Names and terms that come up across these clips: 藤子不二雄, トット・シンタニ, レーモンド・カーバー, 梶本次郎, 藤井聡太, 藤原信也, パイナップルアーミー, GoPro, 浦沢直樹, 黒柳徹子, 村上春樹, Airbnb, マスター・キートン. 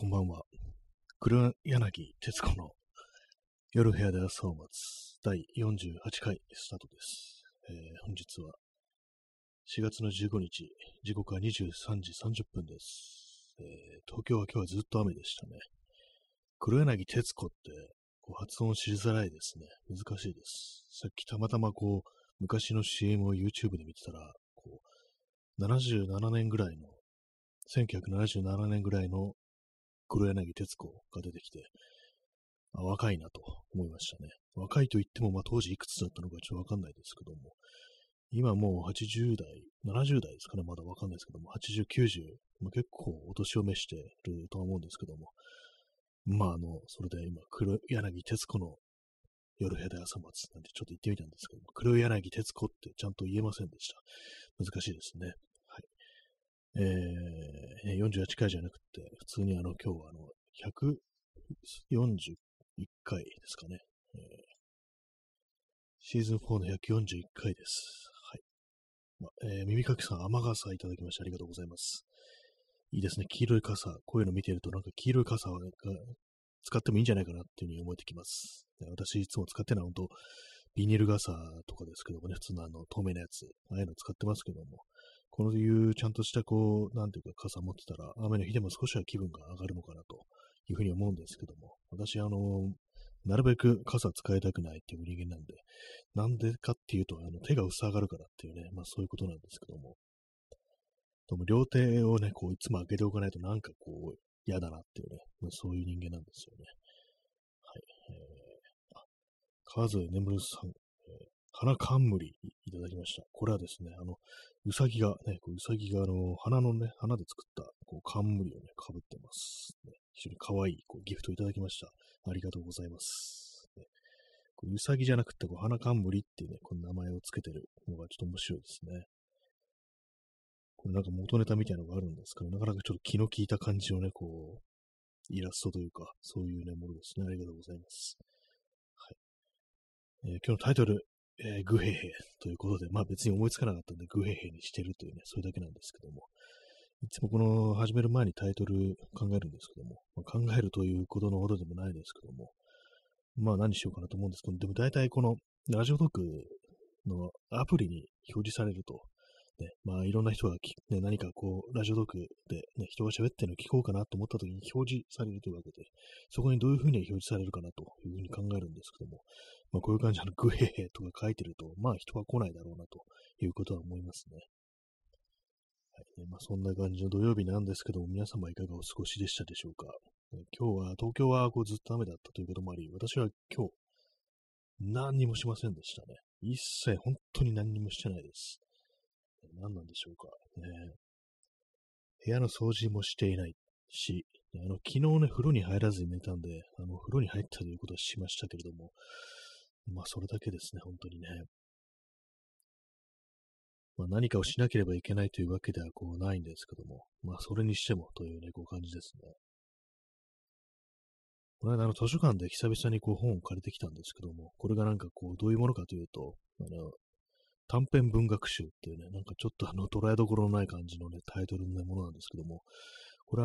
こんばんは。黒柳徹子の夜部屋で朝を待つ第48回スタートです。本日は4月の15日、時刻は23時30分です。東京は今日はずっと雨でしたね。黒柳徹子ってこう発音しづらいですね。難しいです。さっきたまたまこう昔の CM を YouTube で見てたら、こう1977年ぐらいの黒柳徹子が出てきて、若いなと思いましたね。若いと言っても、当時いくつだったのかちょっとわかんないですけども、今もう80代、70代ですかね、まだわかんないですけども、80、90、結構お年を召してるとは思うんですけども、それで今、黒柳徹子の夜部屋で朝待つなんてちょっと言ってみたんですけども、黒柳徹子ってちゃんと言えませんでした。難しいですね。48回じゃなくて、普通に今日は141回ですかね、シーズン4の141回です。はい。耳かきさん、雨傘いただきましてありがとうございます。いいですね、黄色い傘。こういうの見てると、黄色い傘が使ってもいいんじゃないかなっていうふうに思えてきます。私いつも使ってるのは本当、ビニール傘とかですけどもね、普通の透明なやつ、ああいうの使ってますけども、このいうちゃんとしたなんていうか傘持ってたら、雨の日でも少しは気分が上がるのかなというふうに思うんですけども、私なるべく傘使いたくないっていう人間なんで、なんでかっていうと、手が塞がるからっていうね、そういうことなんですけども、でも両手をね、いつも開けておかないとなんか嫌だなっていうね、そういう人間なんですよね。はい。川添眠さん、花冠いただきました。これはですね、うさぎがね、うさぎが花のね、花で作った冠をね、かぶってます。ね、非常に可愛いギフトいただきました。ありがとうございます。ね、うさぎじゃなくて花冠っていうね、この名前をつけてるのがちょっと面白いですね。これ元ネタみたいなのがあるんですけど、なかなかちょっと気の利いた感じをね、イラストというか、そういうね、ものですね。ありがとうございます。はい。今日のタイトル、グヘヘということで、別に思いつかなかったんで、グヘヘにしてるというね、それだけなんですけども、いつも始める前にタイトル考えるんですけども、考えるということのほどでもないですけども、何しようかなと思うんですけど、でも大体このラジオトークのアプリに表示されると、ね、いろんな人が、ね、何かラジオトークで、ね、人が喋ってるのを聞こうかなと思った時に表示されるというわけで、そこにどういうふうに表示されるかなというふうに考えるんですけども、こういう感じのグヘヘとか書いてると、人は来ないだろうなということは思いますね。はい、そんな感じの土曜日なんですけども、皆様いかがお過ごしでしたでしょうか。今日は、東京はずっと雨だったということもあり、私は今日、何にもしませんでしたね。一切本当に何にもしてないです。何なんでしょうか。部屋の掃除もしていないし、昨日ね、風呂に入らずに寝たんで、風呂に入ったということはしましたけれども、それだけですね、本当にね。何かをしなければいけないというわけではないんですけども、それにしてもというね、感じですね。この間、図書館で久々に本を借りてきたんですけども、これがどういうものかというと、短編文学集っていうね、ちょっと捉えどころのない感じのね、タイトルのものなんですけども、これ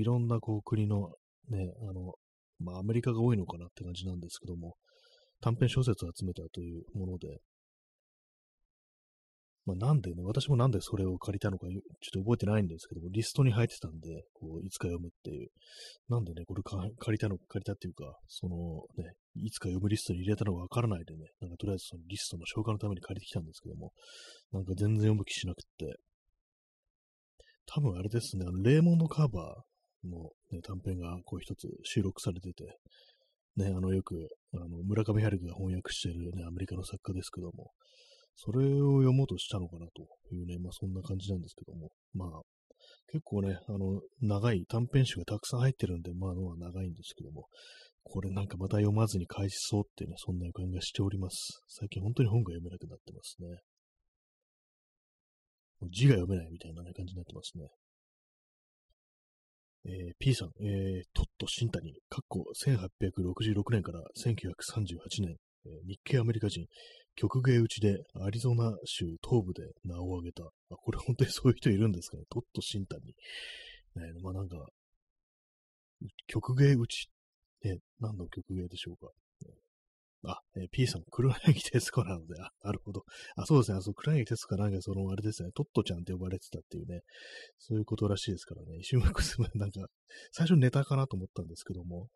いろんな国のね、アメリカが多いのかなって感じなんですけども、短編小説を集めたというもので、なんでね、私もなんでそれを借りたのか、ちょっと覚えてないんですけども、リストに入ってたんで、いつか読むっていう。なんでね、これ借りたっていうか、ね、いつか読むリストに入れたのがわからないでね、とりあえずそのリストの消化のために借りてきたんですけども、全然読む気しなくって、多分あれですね、レーモンド・カーバーの、ね、短編が一つ収録されてて、ね、よく、村上春樹が翻訳しているね、アメリカの作家ですけども、それを読もうとしたのかなというね、そんな感じなんですけども、結構ね、長い短編集がたくさん入ってるんで、長いんですけども、これまた読まずに返しそうっていうね、そんな予感がしております。最近本当に本が読めなくなってますね。字が読めないみたいな感じになってますね。P さん、トット・シンタニ、1866年から1938年、日系アメリカ人、曲芸打ちでアリゾナ州東部で名を挙げた。これ本当にそういう人いるんですかね。トット・シンタニ。ね、曲芸打ちって何の曲芸でしょうか。P さん、黒柳徹子なので、なるほど。そうですね。黒柳徹子なんか、あれですね、トットちゃんって呼ばれてたっていうね、そういうことらしいですからね、一瞬なんか、最初ネタかなと思ったんですけども、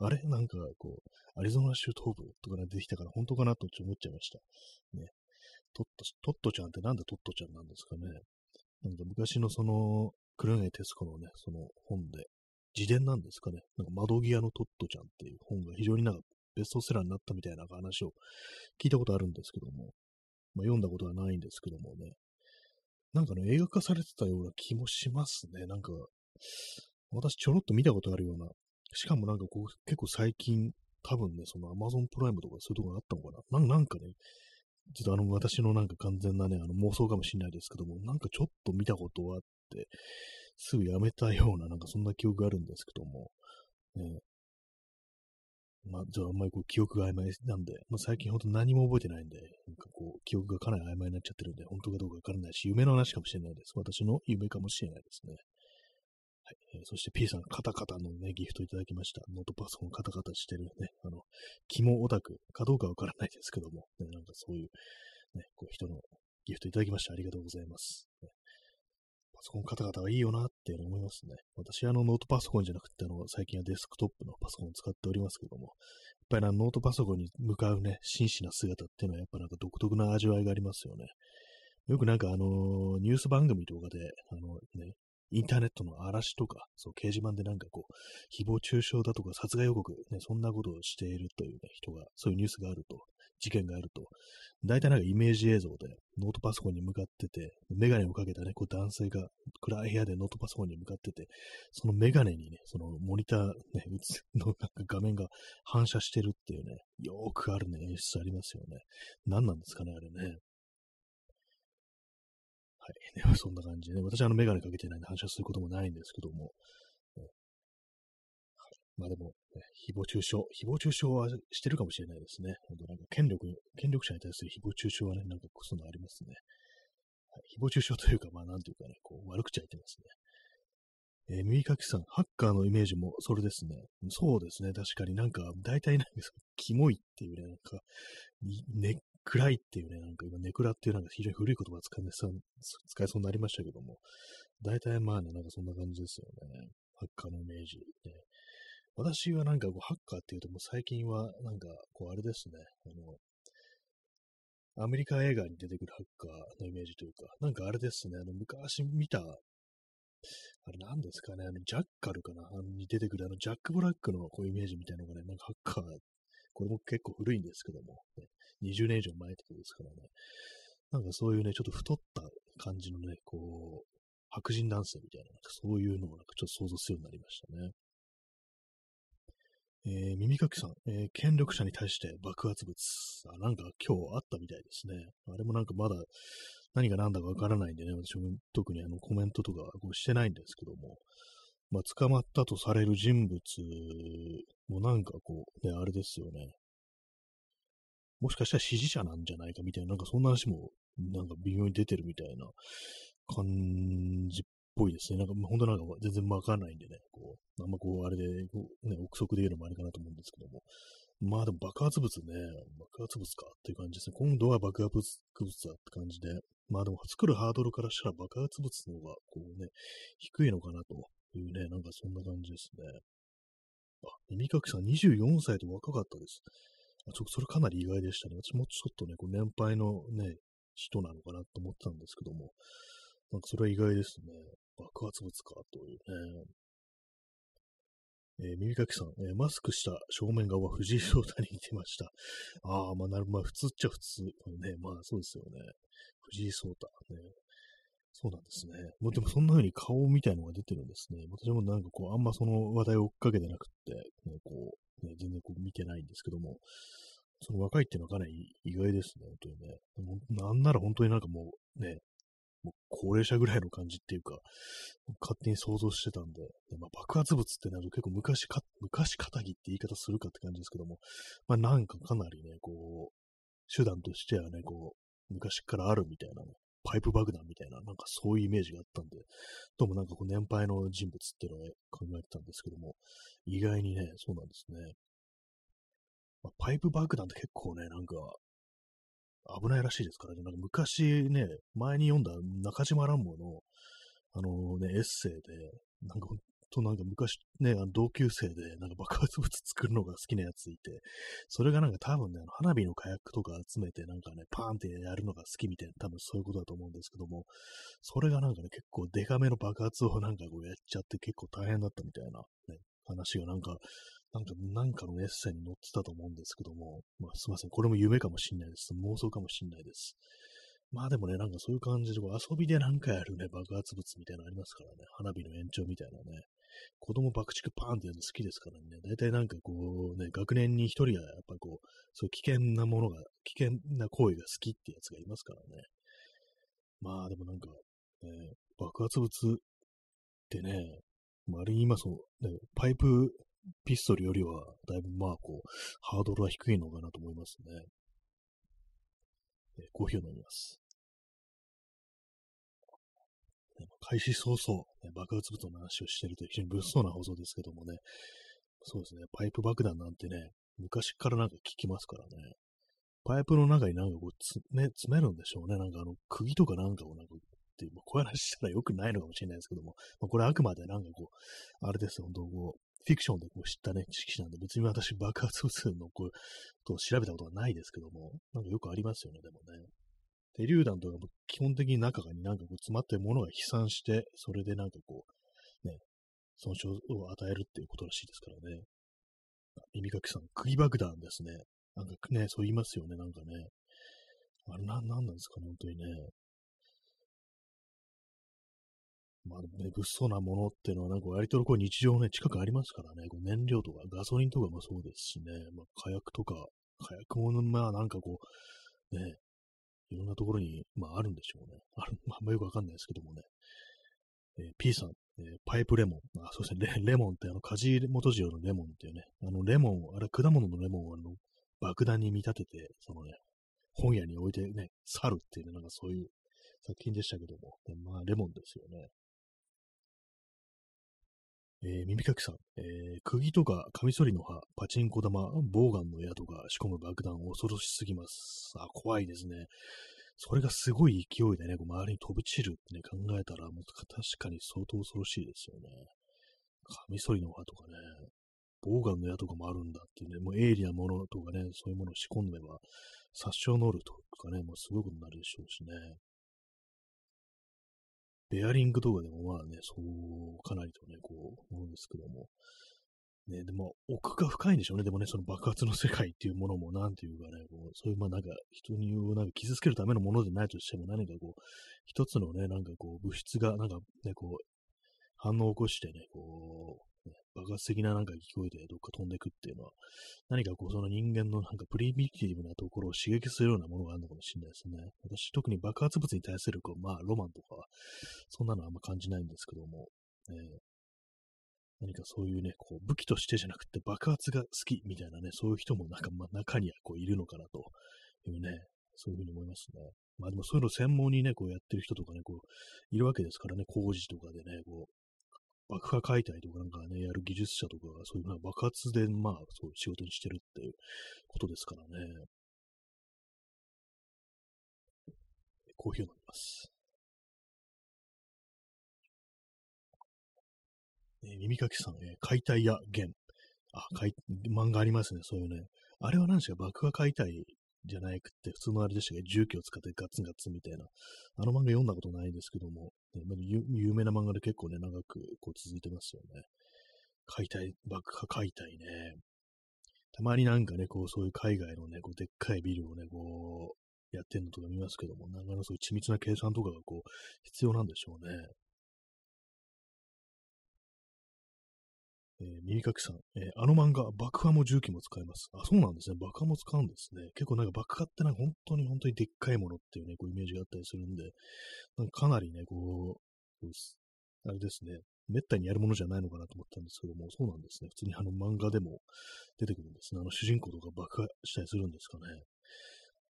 あれなんか、こう、アリゾナ州東部とかできたから、本当かなと思っちゃいました。ね。トットちゃんってなんでトットちゃんなんですかね。なんか昔の黒柳徹子のね、本で、自伝なんですかね。なんか窓際のトットちゃんっていう本が非常になんか、ベストセラーになったみたいな話を聞いたことあるんですけども、まあ、読んだことはないんですけどもね、なんかね、映画化されてたような気もしますね。なんか、私ちょろっと見たことあるような、しかもなんかこう、結構最近、多分ね、Amazon プライムとかそういうところあったのかな。なんかね、ちょっと私のなんか完全なね、妄想かもしれないですけども、なんかちょっと見たことはあって、すぐやめたような、なんかそんな記憶があるんですけども、ねまあ、じゃあ、あんまりこう記憶が曖昧なんで、まあ、最近ほんと何も覚えてないんで、なんかこう、記憶がかなり曖昧になっちゃってるんで、本当かどうかわからないし、夢の話かもしれないです。私の夢かもしれないですね。はい。そして P さん、カタカタのね、ギフトいただきました。ノートパソコンカタカタしてるね、肝オタクかどうかわからないですけども、ね、なんかそういう、ね、こう人のギフトいただきました。ありがとうございます。ねパソコンカタカタがいいよなって思いますね。私はノートパソコンじゃなくて、最近はデスクトップのパソコンを使っておりますけども、やっぱりノートパソコンに向かうね、真摯な姿っていうのはやっぱなんか独特な味わいがありますよね。よくなんかニュース番組とかで、ね、インターネットの嵐とか、そう、掲示板でなんかこう、誹謗中傷だとか殺害予告、ね、そんなことをしているという、ね、人が、そういうニュースがあると。事件があると、大体なんかイメージ映像でノートパソコンに向かってて、メガネをかけたね、こう男性が暗い部屋でノートパソコンに向かってて、そのメガネにね、モニター、ね、の画面が反射してるっていうね、よーくあるね、演出ありますよね。何なんですかね、あれね。はい、ね、そんな感じでね、私はメガネかけてないんで反射することもないんですけども、まあでも、ね、誹謗中傷はしてるかもしれないですね。なんか権力者に対する誹謗中傷はね、なんかそんなありますね。はい、誹謗中傷というか、まあなんていうかね、こう悪口は言ってますね。耳かきさん、ハッカーのイメージもそれですね。そうですね、確かになんか、大体なんか、キモいっていうね、なんか、ね、暗いっていうね、なんか今、ネクラっていうなんか非常に古い言葉使えそうになりましたけども、大体まあね、なんかそんな感じですよね。ハッカーのイメージ、ね。私はなんかこうハッカーっていうともう最近はなんかこうあれですね、アメリカ映画に出てくるハッカーのイメージというか、なんかあれですね、昔見た、あれなんですかね、ジャッカルかなに出てくるジャック・ブラックのこうイメージみたいなのがね、なんかハッカー、これも結構古いんですけども、ね、20年以上前ってことですからね、なんかそういうね、ちょっと太った感じのね、こう、白人男性みたいな、なんかそういうのをなんかちょっと想像するようになりましたね。耳かきさん、権力者に対して爆発物。なんか今日あったみたいですね。あれもなんかまだ何が何だかわからないんでね、私も特にコメントとかこうしてないんですけども、まあ、捕まったとされる人物もなんかこう、ね、あれですよね。もしかしたら支持者なんじゃないかみたいな、なんかそんな話もなんか微妙に出てるみたいな感じぽいですね。なんか、本当なんか全然わかんないんでね、こう、あんまこう、あれで、こうね、憶測で言うのもあれかなと思うんですけども。まあでも爆発物ね、爆発物かっていう感じですね。今度は爆発物だって感じで。まあでも作るハードルからしたら爆発物の方が、こうね、低いのかなというね、なんかそんな感じですね。あ、耳かきさん24歳と若かったです。それかなり意外でしたね。私もちょっとね、こう年配のね、人なのかなと思ってたんですけども。なんかそれは意外ですね。爆発物かというね。耳かきさん、マスクした正面側は藤井聡太に似てました。ああ、まあなるまあ普通っちゃ普通。ね、まあそうですよね。藤井聡太、ね。そうなんですね。もうでもそんな風に顔みたいのが出てるんですね。私もなんかこう、あんまその話題を追っかけてなくって、ね、こう、ね、全然こう見てないんですけども、その若いっていうのはかなり意外ですね。本当にね。なんなら本当になんかもうね、高齢者ぐらいの感じっていうか、勝手に想像してたんで、まあ、爆発物ってなると結構昔かたぎって言い方するかって感じですけども、まあなんかかなりね、こう、手段としてはね、こう、昔からあるみたいな、ね、パイプ爆弾みたいな、なんかそういうイメージがあったんで、どうもなんかこう年配の人物っていうのをね、考えてたんですけども、意外にね、そうなんですね。まあ、パイプ爆弾って結構ね、なんか危ないらしいですからね、なんか昔ね、前に読んだ中島蘭某の、エッセイで、なんかなんか昔ね、同級生でなんか爆発物作るのが好きなやついて、それがなんか多分ね、花火の火薬とか集めてなんかね、パーンってやるのが好きみたいな、多分そういうことだと思うんですけども、それがなんかね、結構デカめの爆発をなんかこうやっちゃって結構大変だったみたいな、ね、話がなんかのエッセイに載ってたと思うんですけども、まあすいません、これも夢かもしんないです。妄想かもしんないです。まあでもね、なんかそういう感じで、遊びでなんかやるね、爆発物みたいなのありますからね、花火の延長みたいなね、子供爆竹パーンってやるの好きですからね、大体なんかこうね、学年に一人はやっぱこう、そういう危険な行為が好きってやつがいますからね。まあでもなんか、爆発物ってね、まあ、あれに今そう、ね、パイプピストルよりは、だいぶまあこう、ハードルは低いのかなと思いますね。コーヒーを飲みます。開始早々、爆発物の話をしているという非常に物騒な放送ですけどもね、そうですね、パイプ爆弾なんてね、昔からなんか聞きますからね、パイプの中になんかこう詰めるんでしょうね、なんか釘とかなんかをなんかっていう、こういう話したら良くないのかもしれないですけども、まあ、これあくまでなんかこう、あれですよ、本当こう、フィクションでこう知ったね、知識なんで、別に私爆発物のこう、と調べたことはないですけども、なんかよくありますよね、でもね。手榴弾とかも基本的に中になんかこう詰まってるものが飛散して、それでなんかこう、ね、損傷を与えるっていうことらしいですからね。耳かきさん、釘爆弾ですね。なんかね、そう言いますよね、なんかね。あれ、なんですかね、本当にね。まあでもね、物騒なものっていうのは、なんか割とこう日常ね、近くありますからね、こう燃料とかガソリンとかもそうですしね、まあ火薬もまあなんかこう、ね、いろんなところに、まああるんでしょうね。まあんまよくわかんないですけどもね。P さん、パイプレモン。あ、そうですね、レモンって梶本次郎のレモンっていうね、レモン、あれ果物のレモンを爆弾に見立てて、そのね、本屋に置いてね、去るっていうね、なんかそういう作品でしたけども、まあレモンですよね。耳かきさん、釘とかカミソリの刃、パチンコ玉、ボウガンの矢とか仕込む爆弾、恐ろしすぎます。あ、怖いですね。それがすごい勢いでね、こう周りに飛び散るってね、考えたら、もう確かに相当恐ろしいですよね。カミソリの刃とかね、ボウガンの矢とかもあるんだっていうね、もう鋭利なものとかね、そういうものを仕込んでは、殺傷能力とかね、もうすごいことになるでしょうしね。ベアリングとかでもまあね、そう、かなりとね、こう、思うんですけども。ね、でも、奥が深いんでしょうね。でもね、その爆発の世界っていうものも、なんていうかね、こう、そういう、まあなんか、人になんか傷つけるためのものでないとしても、何かこう、一つのね、なんかこう、物質が、なんかね、こう、反応を起こしてね、こう、ね、爆発的ななんか聞こえて、どっか飛んでいくっていうのは、何かこう、その人間のなんかプリミティブなところを刺激するようなものがあるのかもしれないですね。私、特に爆発物に対する、こう、まあ、ロマンとかは、そんなのはあんま感じないんですけども、何かそういうね、こう、武器としてじゃなくて爆発が好きみたいなね、そういう人もなんか、まあ、中にはこう、いるのかなというね、そういうふうに思いますね。まあでもそういうの専門にね、こうやってる人とかね、こう、いるわけですからね、工事とかでね、こう、爆破解体とかなんかね、やる技術者とかが、そういうの爆発で、まあ、そう、仕事にしてるっていうことですからね。コーヒーを飲みます。耳かきさん、解体や弦。あ、漫画ありますね、そういうね。あれは何ですか、爆破解体じゃなくて、普通のあれでしたけど、重機を使ってガツンガツンみたいな。あの漫画読んだことないんですけども、有名な漫画で結構ね、長くこう続いてますよね。爆破解体ね。たまになんかね、こう、そういう海外のね、こう、でっかいビルをね、こう、やってんのとか見ますけども、なんかそういう緻密な計算とかがこう、必要なんでしょうね。耳かきさん、あの漫画、爆破も重機も使います。あ、そうなんですね。爆破も使うんですね。結構なんか爆破ってなんか本当にでっかいものっていうね、こうイメージがあったりするんで、なんかかなりね、こう、あれですね、滅多にやるものじゃないのかなと思ったんですけども、そうなんですね。普通にあの漫画でも出てくるんですね。主人公とか爆破したりするんですかね。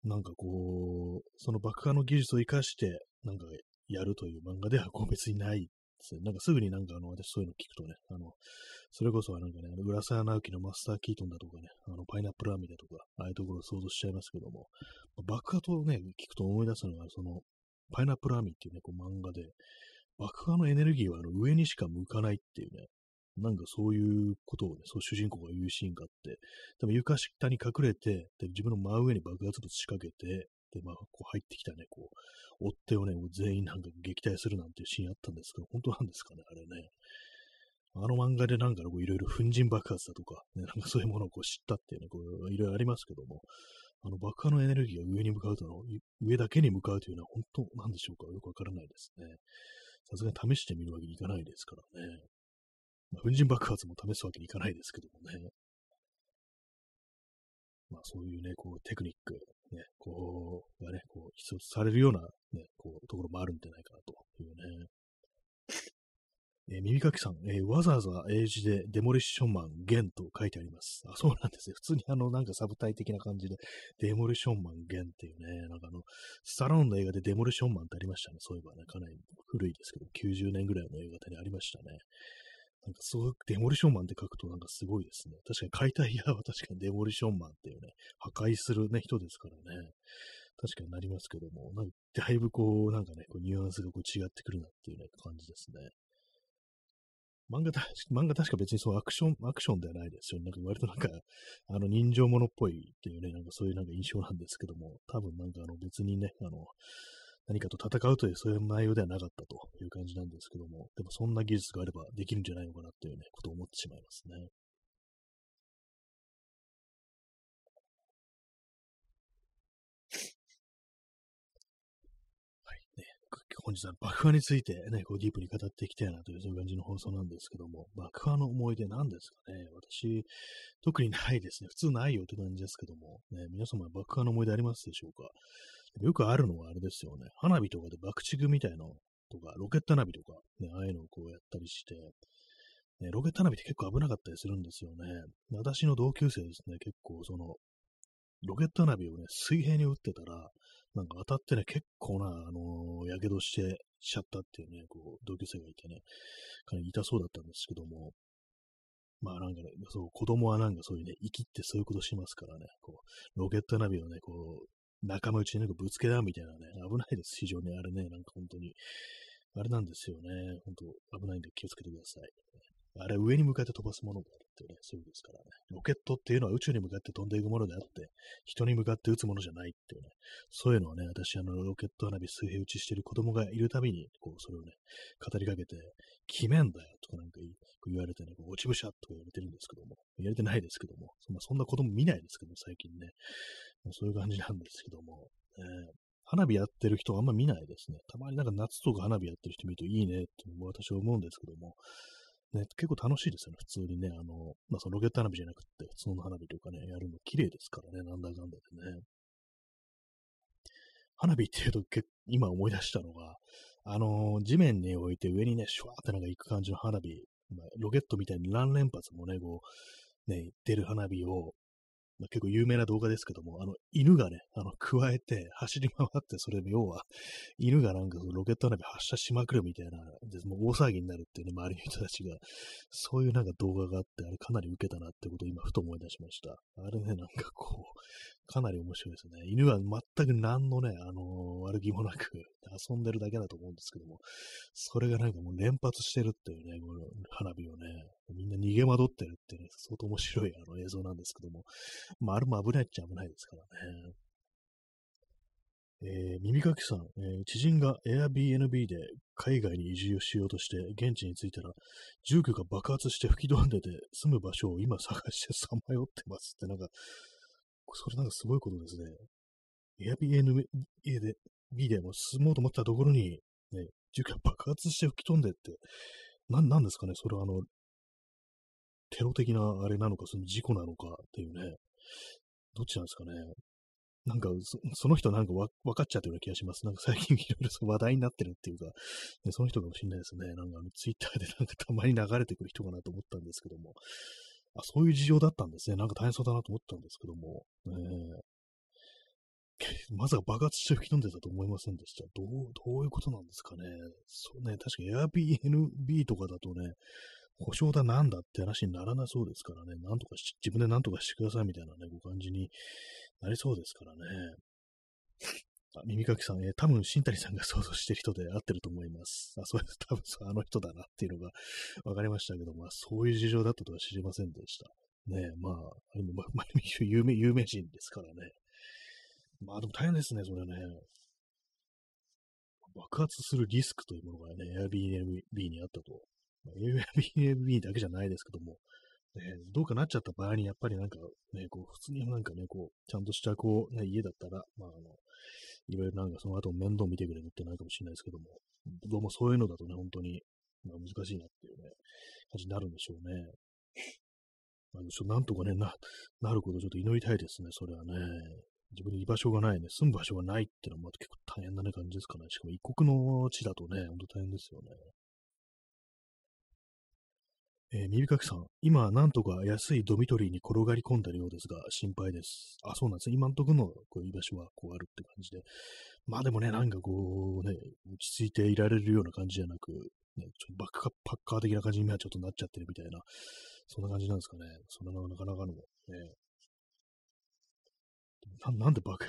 なんかこう、その爆破の技術を活かして、なんかやるという漫画ではこう別にないですね。なんかすぐになんか私そういうの聞くとね、それこそはなんかね、浦沢直樹のマスター・キートンだとかね、パイナップルアーミーだとか、ああいうところを想像しちゃいますけども、爆破とね、聞くと思い出すのが、その、パイナップルアーミーっていうね、こう漫画で、爆破のエネルギーは上にしか向かないっていうね、なんかそういうことをね、そう主人公が言うシーンがあって、多分床下に隠れて、で自分の真上に爆発物仕掛けて、で、まあ、こう入ってきたね、こう、追っ手をね、全員なんか撃退するなんていうシーンあったんですけど、本当なんですかね、あれね。漫画でなんかこういろいろ粉塵爆発だとか、ね、なんかそういうものをこう知ったっていうね、こういろいろありますけども、爆破のエネルギーが上に向かうと上だけに向かうというのは本当なんでしょうか、よくわからないですね。さすがに試してみるわけにいかないですからね。まあ、粉塵爆発も試すわけにいかないですけどもね。まあそういうね、こうテクニック、ね、こう、がね、こう必要されるようなね、こうところもあるんじゃないかなというね。耳かきさん、わざわざ英字でデモリッションマン弦と書いてあります。あ、そうなんですね。普通になんかサブタイ的な感じで、デモリッションマン弦っていうね、なんかスタローンの映画でデモリッションマンってありましたね。そういえばね、かなり古いですけど、90年ぐらいの映画でありましたね。なんかすごくデモリションマンって書くとなんかすごいですね。確かに解体屋は確かにデモリションマンっていうね、破壊するね、人ですからね。確かになりますけども、なんかだいぶこう、なんかね、こうニュアンスがこう違ってくるなっていうね、感じですね。漫画確か別にそうアクションではないですよね。なんか割となんか、人情ものっぽいっていうね、なんかそういうなんか印象なんですけども、多分なんか別にね、何かと戦うというそういう内容ではなかったという感じなんですけども、でもそんな技術があればできるんじゃないのかなっていうね、ことを思ってしまいますね。本日は爆破についてね、こうディープに語っていきたいなというそういう感じの放送なんですけども、爆破の思い出何ですかね。私、特にないですね。普通ないよって感じですけども、ね、皆様爆破の思い出ありますでしょうか。よくあるのはあれですよね。花火とかで爆竹みたいなのとか、ロケット花火とか、ね、ああいうのをこうやったりして、ね、ロケット花火って結構危なかったりするんですよね。私の同級生ですね、結構その、ロケット花火をね、水平に打ってたら、なんか当たってね、結構な、やけどしてしちゃったっていうね、こう、同級生がいてね、かなり痛そうだったんですけども、まあなんかね、そう、子供はなんかそういうね、生きってそういうことしますからね、こう、ロケット花火をね、こう、仲間内になんかぶつけ合うみたいなね、危ないです、非常にあれね、なんか本当に、あれなんですよね、本当危ないんで気をつけてください。あれ上に向かって飛ばすものだってね、そういうですからね。ロケットっていうのは宇宙に向かって飛んでいくものであって、人に向かって撃つものじゃないっていうね。そういうのをね、私ロケット花火水平打ちしてる子供がいるたびに、こう、それをね、語りかけて、決めんだよとかなんか言われてね、落ち武者とか言われてるんですけども、言われてないですけども、まあ、そんな子供見ないですけども、最近ね。まあ、そういう感じなんですけども、花火やってる人はあんま見ないですね。たまになんか夏とか花火やってる人見るといいねって私は思うんですけども、ね、結構楽しいですよね、普通にね。まあ、そのロケット花火じゃなくって、普通の花火とかね、やるの綺麗ですからね、なんだかんだでね。花火っていうと、今思い出したのが、地面に置いて上にね、シュワーってなんか行く感じの花火、まあ、ロケットみたいに何連発もね、こう、ね、出る花火を、まあ、結構有名な動画ですけども、犬がね、くわえて走り回って、それ、要は、犬がなんかそのロケット花火発射しまくるみたいな、もう大騒ぎになるっていうね、周りの人たちが、そういうなんか動画があって、あれかなりウケたなってことを今、ふと思い出しました。あれね、なんかこう、かなり面白いですね。犬は全く何のね、悪気もなく、遊んでるだけだと思うんですけども、それがなんかもう連発してるっていうね、この花火をね、みんな逃げ惑ってるっていうね、相当面白い映像なんですけども、まあ、あれも危ないっちゃ危ないですからね。耳かきさん、知人が Airbnb で海外に移住しようとして現地に着いたら住居が爆発して吹き飛んでて住む場所を今探してさまよってますってなんか、それなんかすごいことですね。Airbnb でも住もうと思ったところに、ね、住居が爆発して吹き飛んでって、なんですかね、それはテロ的なあれなのか、その事故なのかっていうね、どっちなんですかね。なんか、その人なんか分かっちゃってるような気がします。なんか最近いろいろ話題になってるっていうか、ね、その人かもしれないですね。なんかツイッターでなんかたまに流れてくる人かなと思ったんですけども、あ、そういう事情だったんですね。なんか大変そうだなと思ったんですけども、まさか爆発して吹き飛んでたと思いませんでした。どういうことなんですかね。そうね、確か Airbnb とかだとね、故障だなんだって話にならなそうですからね、なんとか自分でなんとかしてくださいみたいなね、ご感じになりそうですからね。あ、耳かきさん、多分新谷さんが想像してる人で合ってると思います。あ、そうです。多分あの人だなっていうのが分かりましたけど、まあそういう事情だったとは知りませんでした。ねえ、まあ、あれも、まあ、有名人ですからね。まあでも大変ですね、それはね。爆発するリスクというものがね、Airbnb にあったと。Airbnb だけじゃないですけども、どうかなっちゃった場合に、やっぱりなんかね、こう、普通になんかね、こう、ちゃんとしたこう、ね、家だったら、まあいろいろなんかその後面倒見てくれるってないかもしれないですけども、どうもそういうのだとね、本当に、まあ、難しいなっていうね、感じになるんでしょうね。なんとかね、なることをちょっと祈りたいですね、それはね。自分の居場所がないね、住む場所がないっていうのはまた結構大変な、ね、感じですかね。しかも異国の地だとね、本当大変ですよね。耳かきさん、今なんとか安いドミトリーに転がり込んでるようですが、心配です。あ、そうなんですね。今んとこのこう居場所はこうあるって感じで。まあでもね、なんかこうね、落ち着いていられるような感じじゃなく、ね、ちょっとバッカー的な感じに今はちょっとなっちゃってるみたいな、そんな感じなんですかね。そんななかなかの、ね、なんで爆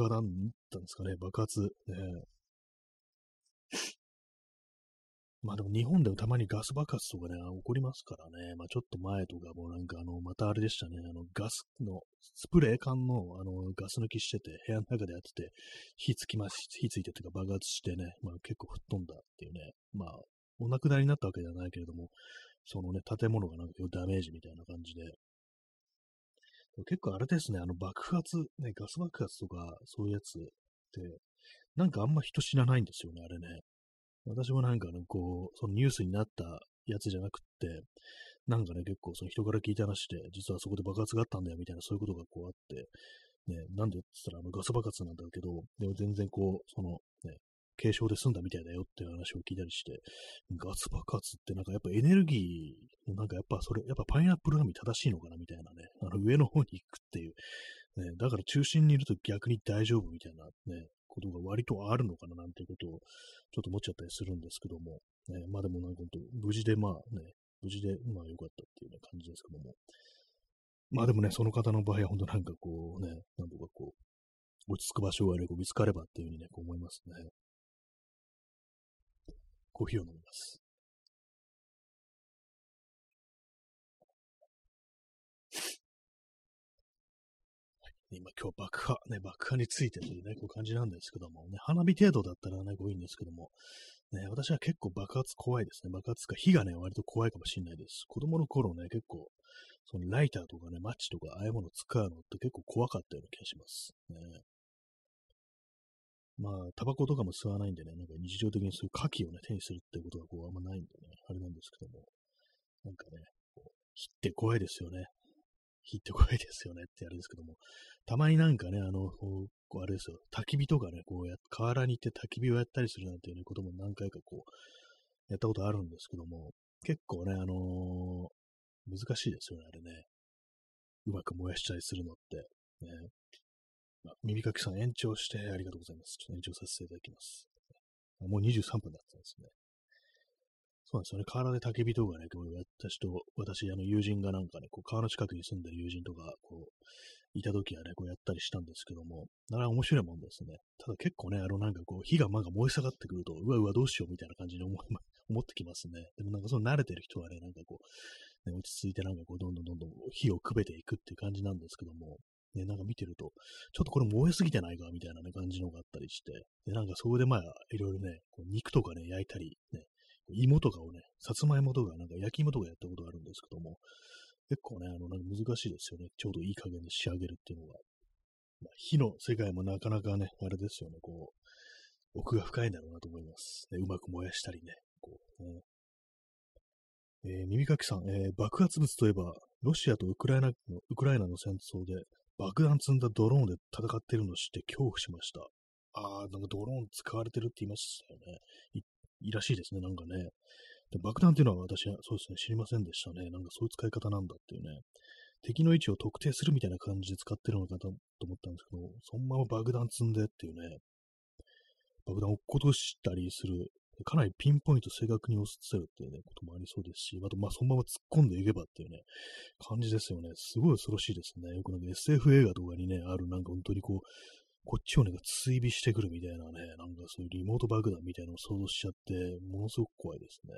破だったんですかね、爆発。まあでも日本でもたまにガス爆発とかね、起こりますからね。まあちょっと前とかもなんかまたあれでしたね、ガスの、スプレー缶のガス抜きしてて、部屋の中でやってて、火ついてとか爆発してね、まあ結構吹っ飛んだっていうね、まあお亡くなりになったわけではないけれども、そのね、建物がなんかダメージみたいな感じで、結構あれですね、爆発、ね、ガス爆発とか、そういうやつって、なんかあんま人知らないんですよね、あれね。私もなんかこう、そのニュースになったやつじゃなくって、なんかね、結構その人から聞いた話で、実はそこで爆発があったんだよ、みたいな、そういうことがこうあって、ね、なんでって言ったらガス爆発なんだけど、でも全然こう、その、ね、軽傷で済んだみたいだよっていう話を聞いたりして、ガス爆発ってなんかやっぱエネルギー、なんかやっぱそれ、やっぱパイナップルのみ正しいのかなみたいなね、上の方に行くっていう、ね、だから中心にいると逆に大丈夫みたいなね、ことが割とあるのかななんていうことをちょっと思っちゃったりするんですけども、ね、まあでもなんか本当、無事でまあね、無事でまあ良かったっていう、ね、感じですけども、まあでもね、その方の場合は本当なんかこうね、なんとかこう、落ち着く場所が見つかればっていうふうにね、こう思いますね。コーヒーを飲みます。今日は爆破についてというね、こう感じなんですけども、ね、花火程度だったらね、こういいんですけども、ね、私は結構爆発怖いですね。爆発か、火がね、割と怖いかもしれないです。子供の頃ね、結構、そのライターとかね、マッチとか、ああいうものを使うのって結構怖かったような気がします。ね、まあ、タバコとかも吸わないんでね、なんか日常的にそういう火器をね、手にするってことがこうあんまないんでね、あれなんですけども、なんかね、火って怖いですよね。火って怖いですよねってあれですけども、たまになんかね、こうあれですよ、焚き火とかね、こう河原に行って焚き火をやったりするなんていうことも何回かこう、やったことあるんですけども、結構ね、難しいですよね、あれね。うまく燃やしたりするのって、ね。耳かきさん延長してありがとうございます。ちょっと延長させていただきます。もう23分だったんですね。そうなんですよね。河原で焚き火とかね、私、友人がなんかね、こう川の近くに住んでる友人とか、こう、いた時はね、こうやったりしたんですけども、なら面白いもんですね。ただ結構ね、なんかこう、火がなんか燃え下がってくると、うわうわどうしようみたいな感じに思ってきますね。でもなんかその慣れてる人はね、なんかこう、ね、落ち着いてなんかこう、どんどん火をくべていくっていう感じなんですけども、ね、なんか見てると、ちょっとこれ燃えすぎてないかみたいな、ね、感じのがあったりして、で、なんかそこでまあ、いろいろね、こう肉とかね、焼いたり、ね、芋とかをね、さつまいもとか、なんか焼き芋とかやったことがあるんですけども、結構ね、なんか難しいですよね。ちょうどいい加減で仕上げるっていうのが。まあ、火の世界もなかなかね、あれですよね、こう、奥が深いんだろうなと思います。ね、うまく燃やしたりね、こう、ね。耳かきさん、爆発物といえば、ロシアとウクライナの戦争で、爆弾積んだドローンで戦っているのを知って恐怖しました。ああ、なんかドローン使われてるって言いましたよね。いらしいですね、なんかね。で爆弾っていうのは私はそうですね、知りませんでしたね。なんかそういう使い方なんだっていうね。敵の位置を特定するみたいな感じで使ってるのかなと思ったんですけど、そのまま爆弾積んでっていうね、爆弾落っことしたりする、かなりピンポイント正確に押せるっていうね、こともありそうですし、あと、まあ、そのまま突っ込んでいけばっていうね、感じですよね。すごい恐ろしいですね。よくなんか SF 映画とかにね、あるなんか本当にこう、こっちをね、追尾してくるみたいなね、なんかそういうリモート爆弾みたいなのを想像しちゃって、ものすごく怖いですね。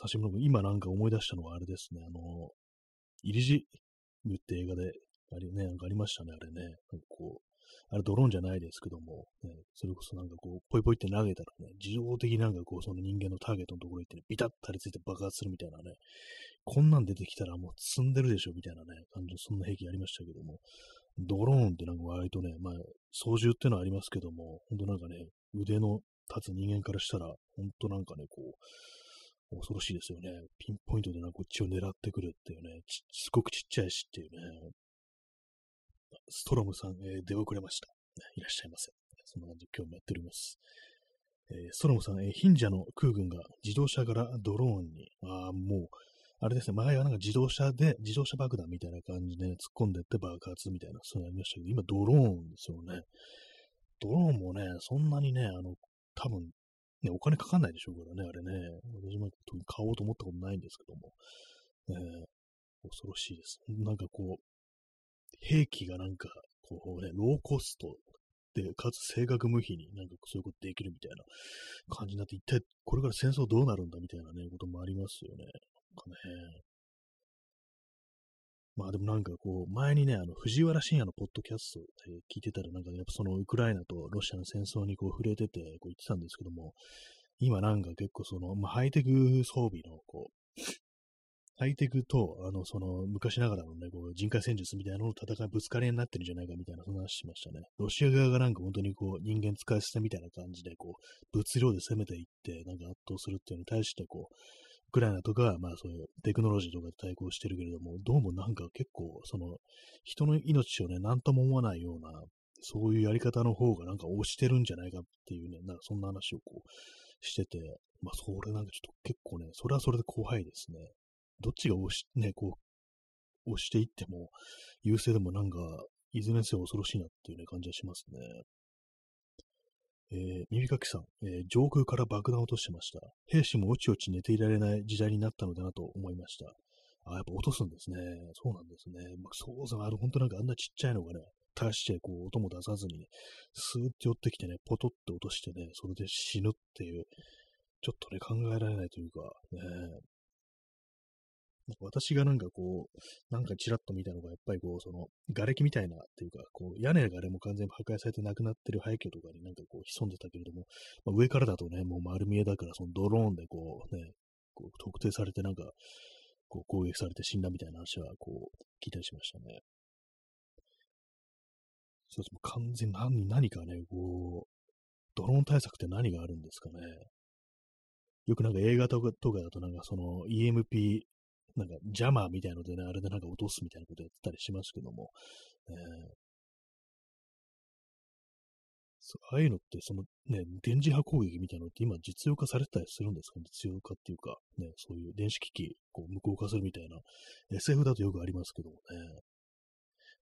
私も今なんか思い出したのはあれですね、イリジムって映画で、あれね、なんかありましたね、あれね。なんかこうあれドローンじゃないですけども、ね、それこそなんかこう、ポイポイって投げたらね、自動的になんかこう、その人間のターゲットのところに行って、ね、ビタッと張り付いて爆発するみたいなね、こんなん出てきたらもう積んでるでしょみたいなね、感じのそんな兵器ありましたけども、ドローンってなんか割とね、まあ、操縦ってのはありますけども、ほんとなんかね、腕の立つ人間からしたら、ほんとなんかね、こう、恐ろしいですよね。ピンポイントでなんかこっちを狙ってくるっていうね、すごくちっちゃいしっていうね、ストロムさん、出遅れました。いらっしゃいませ。そんな感じで今日もやっております。ストロムさん、ヒンジャの空軍が自動車からドローンに、もう、あれですね、前はなんか自動車爆弾みたいな感じで、ね、突っ込んでって爆発みたいな、そういうのありましたけど、今ドローンですよね。ドローンもね、そんなにね、多分、ね、お金かかんないでしょうからね、あれね。私も特に買おうと思ったことないんですけども。恐ろしいです。なんかこう、兵器がなんか、こうね、ローコストで、かつ正確無比になんかそういうことできるみたいな感じになって、一体これから戦争どうなるんだみたいなね、こともありますよね。なんかね。まあでもなんかこう、前にね、藤原信也のポッドキャストで聞いてたら、なんかやっぱそのウクライナとロシアの戦争にこう触れてて、こう言ってたんですけども、今なんか結構その、まあハイテク装備のこう、ハイテクと、その、昔ながらのね、こう、人海戦術みたいなのの戦い、ぶつかり合いになってるんじゃないかみたいな、そんな話しましたね。ロシア側がなんか本当にこう、人間使い捨てみたいな感じで、こう、物量で攻めていって、なんか圧倒するっていうのに対して、こう、ウクライナとか、まあそういうテクノロジーとかで対抗してるけれども、どうもなんか結構、その、人の命をね、なんとも思わないような、そういうやり方の方がなんか押してるんじゃないかっていうね、なんかそんな話をこう、してて、まあそれなんかちょっと結構ね、それはそれで怖いですね。どっちがね、こう、押していっても、優勢でもなんか、いずれにせよ恐ろしいなっていうね、感じがしますね。耳かきさん、上空から爆弾を落としてました。兵士もおちおち寝ていられない時代になったのだなと思いました。やっぱ落とすんですね。そうなんですね。まあ、そうですね。本当なんかあんなちっちゃいのがね、大してこう、音も出さずに、ね、スーッて寄ってきてね、ポトッと落としてね、それで死ぬっていう、ちょっとね、考えられないというか、ね、私がなんかこう、なんかチラッと見たのが、やっぱりこう、その、瓦礫みたいなっていうか、こう、屋根がもう完全に破壊されてなくなってる背景とかになんかこう、潜んでたけれども、まあ、上からだとね、もう丸見えだから、そのドローンでこう、ね、こう特定されてなんか、こう、攻撃されて死んだみたいな話は、こう、聞いたりしましたね。そうですね、完全に何かね、こう、ドローン対策って何があるんですかね。よくなんか映画とかだとなんかその、EMP、なんか、ジャマーみたいなのでね、あれでなんか落とすみたいなことやってたりしますけども、ああいうのって、そのね、電磁波攻撃みたいなのって今実用化されてたりするんですかね、実用化っていうか、ね、そういう電子機器、こう、無効化するみたいな、SF だとよくありますけどもね、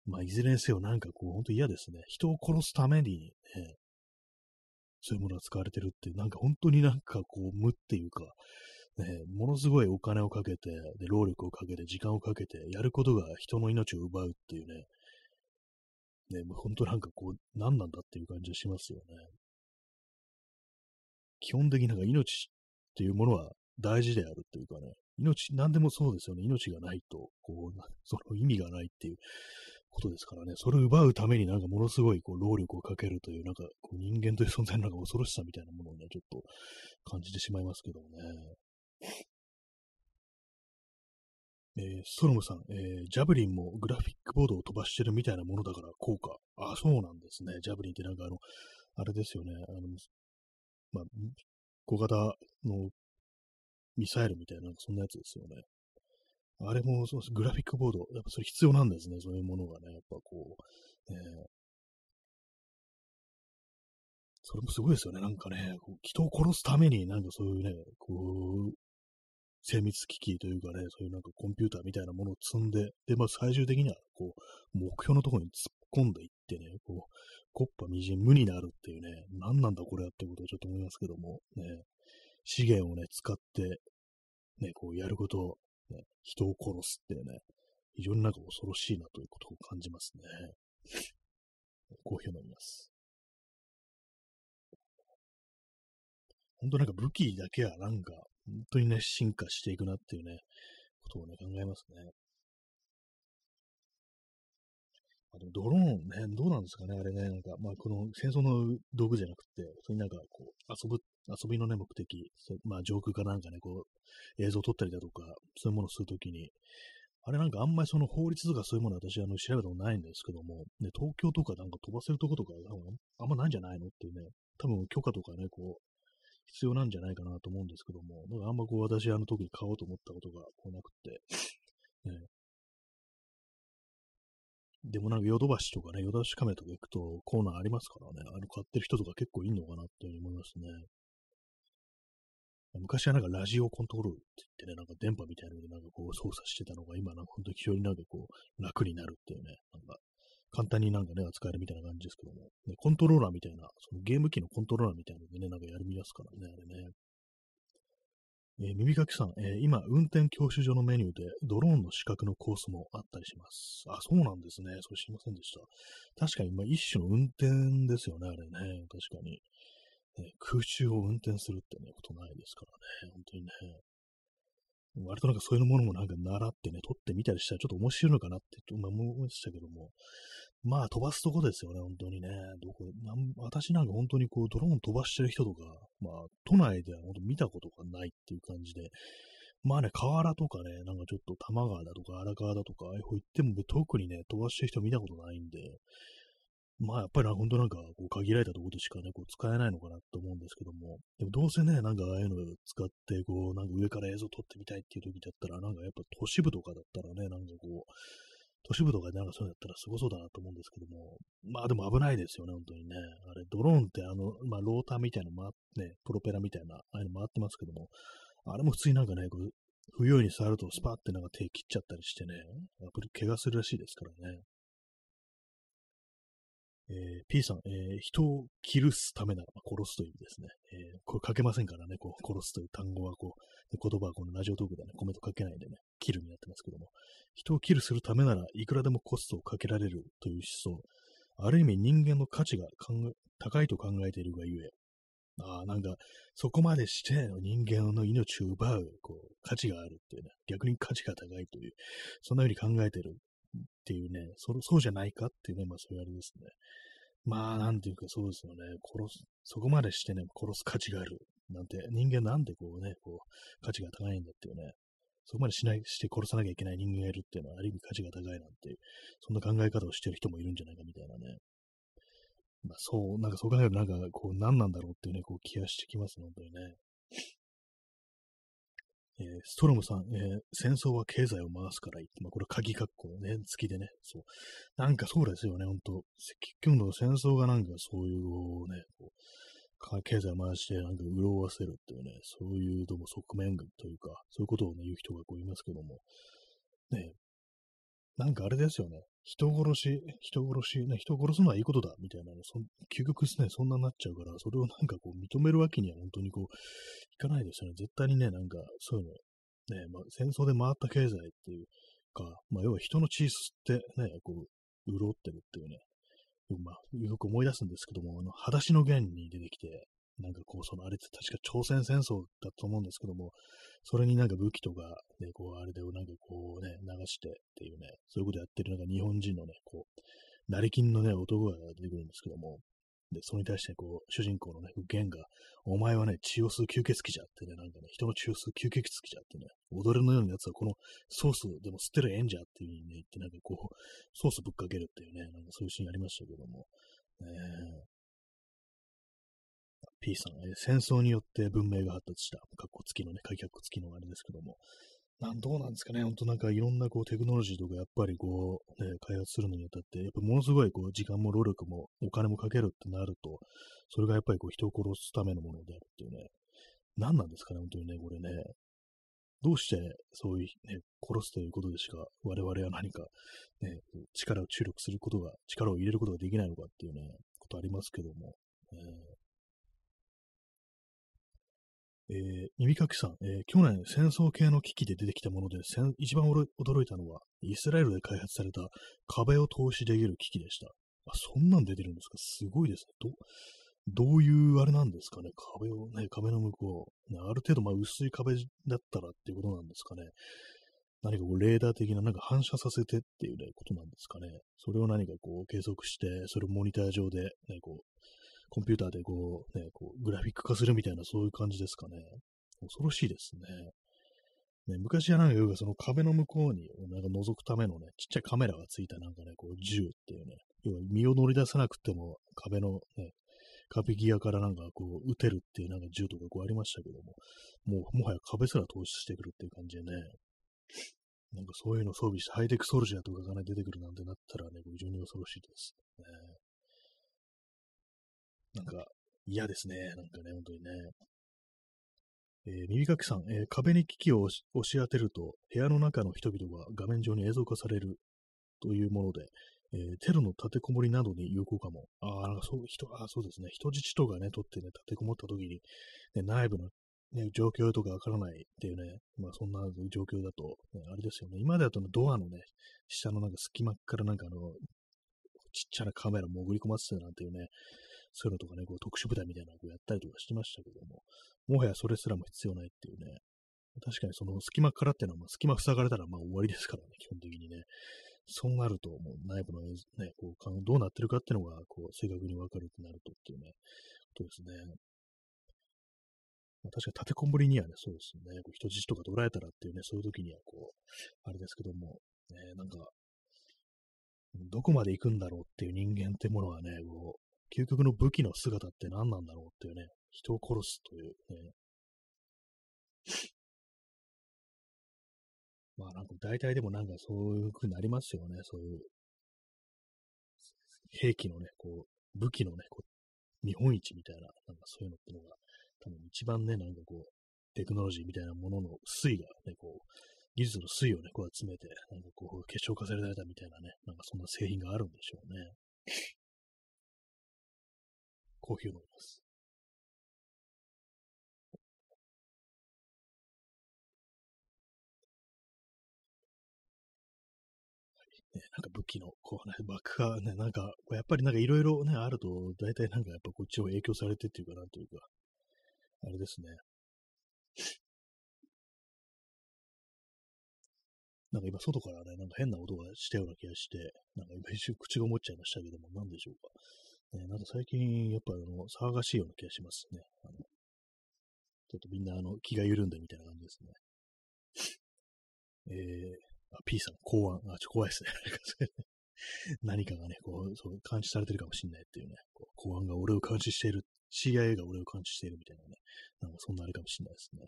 まあ、いずれにせよなんかこう、ほんと嫌ですね。人を殺すために、ね、そういうものが使われてるって、なんか本当になんかこう、無っていうか、ね、ものすごいお金をかけてで、労力をかけて、時間をかけて、やることが人の命を奪うっていうね、もう本当なんかこう、何なんだっていう感じがしますよね。基本的になんか命っていうものは大事であるっていうかね、何でもそうですよね、命がないと、こう、その意味がないっていうことですからね、それを奪うためになんかものすごいこう労力をかけるという、なんかこう人間という存在のなんか恐ろしさみたいなものをね、ちょっと感じてしまいますけどもね。ストロムさん、ジャブリンもグラフィックボードを飛ばしてるみたいなものだから効果。そうなんですね。ジャブリンってなんかあれですよね。まあ、小型のミサイルみたいな、そんなやつですよね。あれもそうです、グラフィックボード、やっぱそれ必要なんですね。そういうものがね、やっぱこう、それもすごいですよね。なんかね、人を殺すために、なんかそういうね、こう、精密機器というかね、そういうなんかコンピューターみたいなものを積んで、で、まあ最終的には、こう、目標のところに突っ込んでいってね、こう、木っ端みじん無になるっていうね、何なんだこれはってことをちょっと思いますけども、ね、資源をね、使って、ね、こうやることを、ね、人を殺すっていうね、非常になんか恐ろしいなということを感じますね。コーヒー飲みます。本当なんか武器だけはなんか、本当にね、進化していくなっていうね、ことをね、考えますね。あとドローンね、どうなんですかね、あれね、なんか、まあ、この戦争の道具じゃなくて、普通になんか、こう、遊びのね、目的、まあ、上空かなんかね、こう、映像を撮ったりだとか、そういうものをするときに、あれなんかあんまりその法律とかそういうものは私調べたことないんですけども、ね、東京とかなんか飛ばせるとことかあんまないんじゃないのっていうね、多分許可とかね、こう、必要なんじゃないかなと思うんですけども、なんかあんまこう私特に買おうと思ったことがこうなくて、ね、でもなんかヨドバシとかね、ヨドバシカメラとか行くとコーナーありますからね、買ってる人とか結構いるのかなっていうふうに思いますね。昔はなんかラジオコントロールって言ってね、なんか電波みたいなのでなんかこう操作してたのが、今なんか本当に非常になんかこう楽になるっていうね、なんか簡単になんかね、扱えるみたいな感じですけども、ね、コントローラーみたいな、そのゲーム機のコントローラーみたいなのでね、なんかやりますからね、あれね。耳かきさん、今、運転教習所のメニューでドローンの資格のコースもあったりします。あ、そうなんですね。それ知りませんでした。確かに、まあ、一種の運転ですよね、あれね。確かに。空中を運転するってね、ことないですからね、本当にね。割となんかそういうものもなんか習ってね、撮ってみたりしたらちょっと面白いのかなって思いましたけども、まあ飛ばすとこですよね、本当にね。私なんか本当にこうドローン飛ばしてる人とか、まあ都内では本当見たことがないっていう感じで、まあね、河原とかね、なんかちょっと多摩川だとか荒川だとか、ああいう方行っても特にね、飛ばしてる人見たことないんで、まあやっぱり本当なんかこう限られたところでしかね、こう使えないのかなと思うんですけども、でもどうせね、なんかああいうのを使って、こう、なんか上から映像撮ってみたいっていう時だったら、なんかやっぱ都市部とかだったらね、なんかこう、都市部とかでなんかそうだったらすごそうだなと思うんですけども、まあでも危ないですよね、本当にね。あれ、ドローンってまあローターみたいなの回って、プロペラみたいな、ああいうの回ってますけども、あれも普通になんかね、こう不用意に触るとスパってなんか手切っちゃったりしてね、やっぱり怪我するらしいですからね。P さん、人を切るすためなら、殺すという意味ですね。これ書けませんからね、こう、殺すという単語は、こう、言葉はこのラジオトークではね、コメント書けないんでね、切るになってますけども、人を切るするためならいくらでもコストをかけられるという思想、ある意味人間の価値が高いと考えているがゆえ、なんか、そこまでして人間の命を奪う、こう、価値があるっていうね、逆に価値が高いという、そんなように考えている。っていうね、そうじゃないかっていうね、まあそういうあれですね。まあなんていうかそうですよね、そこまでしてね、殺す価値がある。なんて、人間なんでこうね、こう、価値が高いんだっていうね、そこまでして殺さなきゃいけない人間がいるっていうのは、ある意味価値が高いなんていう、そんな考え方をしてる人もいるんじゃないかみたいなね。まあそう、なんかそう考えるとなんかこう、何なんだろうっていうね、こう気がしてきますね、本当にね。ストロムさん、戦争は経済を回すからいい。まあ、これは鍵括弧ね、付きでね。そう。なんかそうですよね、ほんと。結局の戦争がなんかそういうね、こう経済を回してなんか潤わせるっていうね、そういうどうも側面というか、そういうことをね、言う人がこういますけども。ね、なんかあれですよね。人殺すのはいいことだ、みたいなね、究極ですね、そんなになっちゃうから、それをなんかこう、認めるわけには本当にこう、いかないですよね。絶対にね、なんか、そういうの、ね、まあ、戦争で回った経済っていうか、まあ、要は人の血吸ってね、こう、潤ってるっていうね、まあ、よく思い出すんですけども、裸足の弦に出てきて、なんかこう、あれって確か朝鮮戦争だと思うんですけども、それになんか武器とか、ね、こう、あれでなんかこうね、流してっていうね、そういうことやってるなんか日本人のね、こう、成金のね、男が出てくるんですけども、で、それに対してこう、主人公のね、ゲンが、お前はね、血を吸う吸血鬼じゃってね、なんかね、人の血を吸う吸血鬼じゃってね、踊れのようなやつはこのソースでも吸ってるえんじゃっていう風にね、言ってなんかこう、ソースぶっかけるっていうね、なんかそういうシーンありましたけども、P さん、戦争によって文明が発達した、かっこつきのね、かっこつきのあれですけども、どうなんですかね、ほんとなんかいろんなこうテクノロジーとかやっぱりこう、ね、開発するのにあたって、やっぱものすごいこう時間も労力もお金もかけるってなると、それがやっぱりこう人を殺すためのものであるっていうね、何なんですかね、本当にね、これね、どうして、ね、そういう、ね、殺すということでしか我々は何か、ね、力を注力することが、力を入れることができないのかっていうね、ことありますけども。耳かきさん、去年戦争系の機器で出てきたもので、一番驚いたのは、イスラエルで開発された壁を透視できる機器でした。あ、そんなん出てるんですか？すごいですね。どういうあれなんですかね。壁をね、壁の向こう、ね、ある程度まあ薄い壁だったらっていうことなんですかね。何かこうレーダー的ななんか反射させてっていうね、ことなんですかね。それを何かこう計測して、それをモニター上で、ね、こう、コンピューターでこう、ね、こうグラフィック化するみたいな、そういう感じですかね。恐ろしいですね。ね、昔はなんかよくその壁の向こうになんか覗くためのね、ちっちゃいカメラがついたなんかね、こう銃っていうね、要は身を乗り出さなくても壁のね、壁際からなんかこう撃てるっていうなんか銃とかこうありましたけども、もはや壁すら透視してくるっていう感じでね、なんかそういうの装備してハイテクソルジャーとかがね、出てくるなんてなったらね、非常に恐ろしいですね。なんか、嫌ですね。なんかね、本当にね。耳かきさん、壁に機器を押し当てると、部屋の中の人々が画面上に映像化されるというもので、テロの立てこもりなどに有効かも。ああ、なんかそうですね。人質とかね、取ってね、立てこもった時に、ね、内部の、ね、状況とかわからないっていうね、まあそんな状況だと、ね、あれですよね。今だとドアのね、下のなんか隙間からなんかちっちゃなカメラ潜り込ませてなんていうね、そういうのとかね、こう特殊部隊みたいなのをやったりとかしてましたけども、もはやそれすらも必要ないっていうね。確かにその隙間からっていうのは、まあ、隙間塞がれたらまあ終わりですからね、基本的にね。そうなると、もう内部のね、こうどうなってるかっていうのがこう正確に分かるとなるとっていうね、ことですね。まあ、確かに立てこもりにはね、そうですね、こう人質とか捕らえたらっていうね、そういう時にはこう、あれですけども、なんか、どこまで行くんだろうっていう人間ってものはね、こう、究極の武器の姿って何なんだろうっていうね、人を殺すというね。まあなんか大体でもなんかそういう風になりますよね、そういう兵器のね、こう、武器のね、こう見本市みたいな、なんかそういうのってのが、多分一番ね、なんかこう、テクノロジーみたいなものの粋がね、こう、技術の粋をね、こう集めて、なんかこう、結晶化されたみたいなね、なんかそんな製品があるんでしょうね。コーヒーを飲みます。はいね、なんか武器のこう、ね、爆破ね、なんかやっぱりなんかいろいろねあると大体なんかやっぱこっちを影響されてっていうかなんというかあれですね。なんか今外からねなんか変な音がしたような気がしてなんか今一瞬口が思っちゃいましたけどもなんでしょうか。なんか最近、やっぱ騒がしいような気がしますね。ちょっとみんな気が緩んでみたいな感じですね。P さん、公安。あ、ちょ、怖いですね。何かがね、こう、そう監視されてるかもしれないっていうね。こう公安が俺を監視している。CIA が俺を監視しているみたいなね。なんかそんなあれかもしれないですね。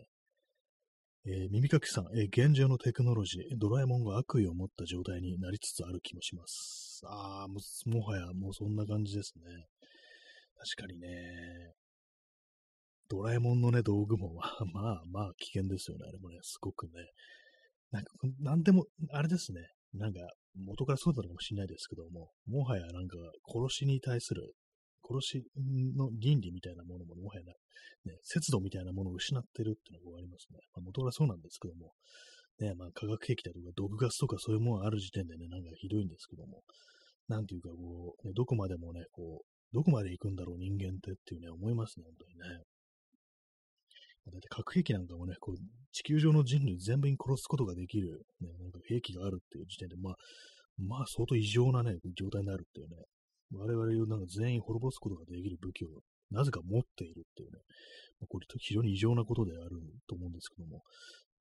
耳かきさん、現状のテクノロジー、ドラえもんが悪意を持った状態になりつつある気もします。ああ、もはやもうそんな感じですね。確かにね、ドラえもんのね、道具もまあ危険ですよね。あれもね、すごくね、なんか、なんでも、あれですね、なんか、元からそうだったのかもしれないですけども、もはやなんか、殺しに対する、殺しの倫理みたいなものも、もはやね、節度みたいなものを失ってるっていうのがありますね。まあ、元からそうなんですけども、ね、まあ、化学兵器だとか毒ガスとかそういうものがある時点でね、なんかひどいんですけども、なんていうかこう、ね、どこまでもね、こう、どこまで行くんだろう人間ってっていうね、思いますね、本当にね。だって核兵器なんかもね、こう、地球上の人類全部に殺すことができる、ね、なんか兵器があるっていう時点で、まあ、相当異常なね、状態になるっていうね。我々をなんか全員滅ぼすことができる武器をなぜか持っているっていうね、これ非常に異常なことであると思うんですけども、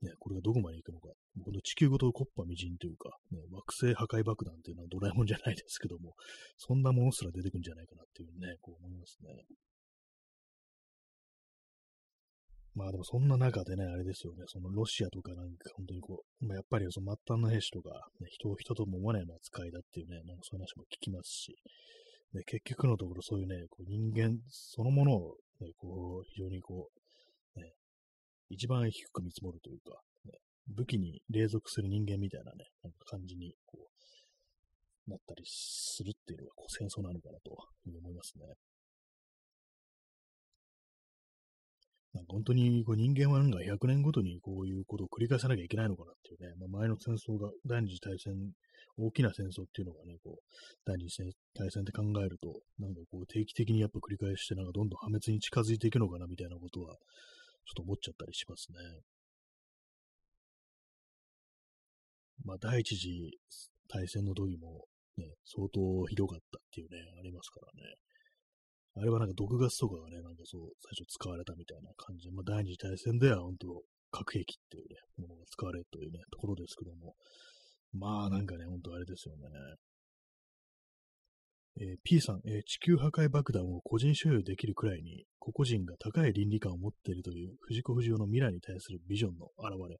ね、これがどこまで行くのか、この地球ごと木っ端みじんというか、ね、惑星破壊爆弾っていうのはドラえもんじゃないですけども、そんなものすら出てくるんじゃないかなっていうね、こう思いますね。まあでもそんな中でね、あれですよね、そのロシアとかなんか本当にこう、まあ、やっぱりその末端の兵士とか、ね、人とも思わないような扱いだっていうね、なんかそういう話も聞きますし、で結局のところそういうね、こう人間そのものを、ね、こう非常にこう、ね、一番低く見積もるというか、ね、武器に隷属する人間みたいなね、なんか感じにこうなったりするっていうのがこう戦争なのかなと思いますね。なんか本当にこう人間はなんか100年ごとにこういうことを繰り返さなきゃいけないのかなっていうね、まあ、前の戦争が第二次大戦、大きな戦争っていうのがね、こう第二次大戦って考えると、なんかこう定期的にやっぱ繰り返して、なんかどんどん破滅に近づいていくのかなみたいなことは、ちょっと思っちゃったりしますね。まあ、第一次大戦の時も、ね、相当ひどかったっていうね、ありますからね。あれはなんか毒ガスとかがね、なんかそう、最初使われたみたいな感じで、まあ、第二次大戦では本当、核兵器っていうね、ものが使われるというね、ところですけども、まあなんかね、本当あれですよね。P さん、地球破壊爆弾を個人所有できるくらいに、個々人が高い倫理観を持っているという、藤子不二雄の未来に対するビジョンの現れ。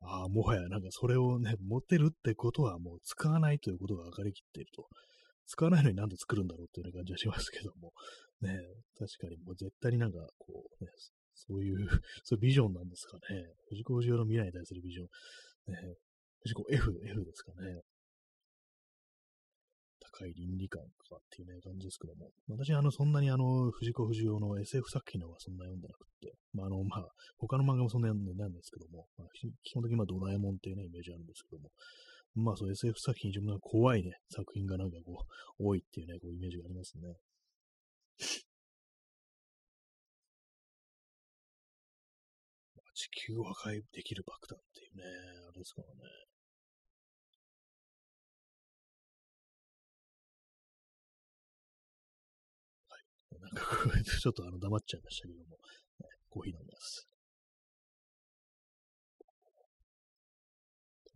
ああ、もはやなんかそれをね、持ってるってことはもう使わないということが分かりきっていると。使わないのになんで作るんだろうっていうような感じはしますけども、ね、確かにもう絶対になんかこう、ね、そういうビジョンなんですかね。藤子不二雄の未来に対するビジョン。ね、藤子 F ですかね。高い倫理観とかっていうね、感じですけども。私、そんなに藤子不二雄の SF 作品の方はそんな読んでなくって、まあ、まあ、他の漫画もそんな読んでないんですけども、まあ、基本的にまあドラえもんっていうね、イメージあるんですけども、まあそう SF 作品、自分が怖いね、作品がなんかこう、多いっていうね、こうイメージがありますね。まあ、地球を破壊できる爆弾っていうね、あれですからね。はい。なんかこれちょっと黙っちゃいましたけども、ね、コーヒー飲みます。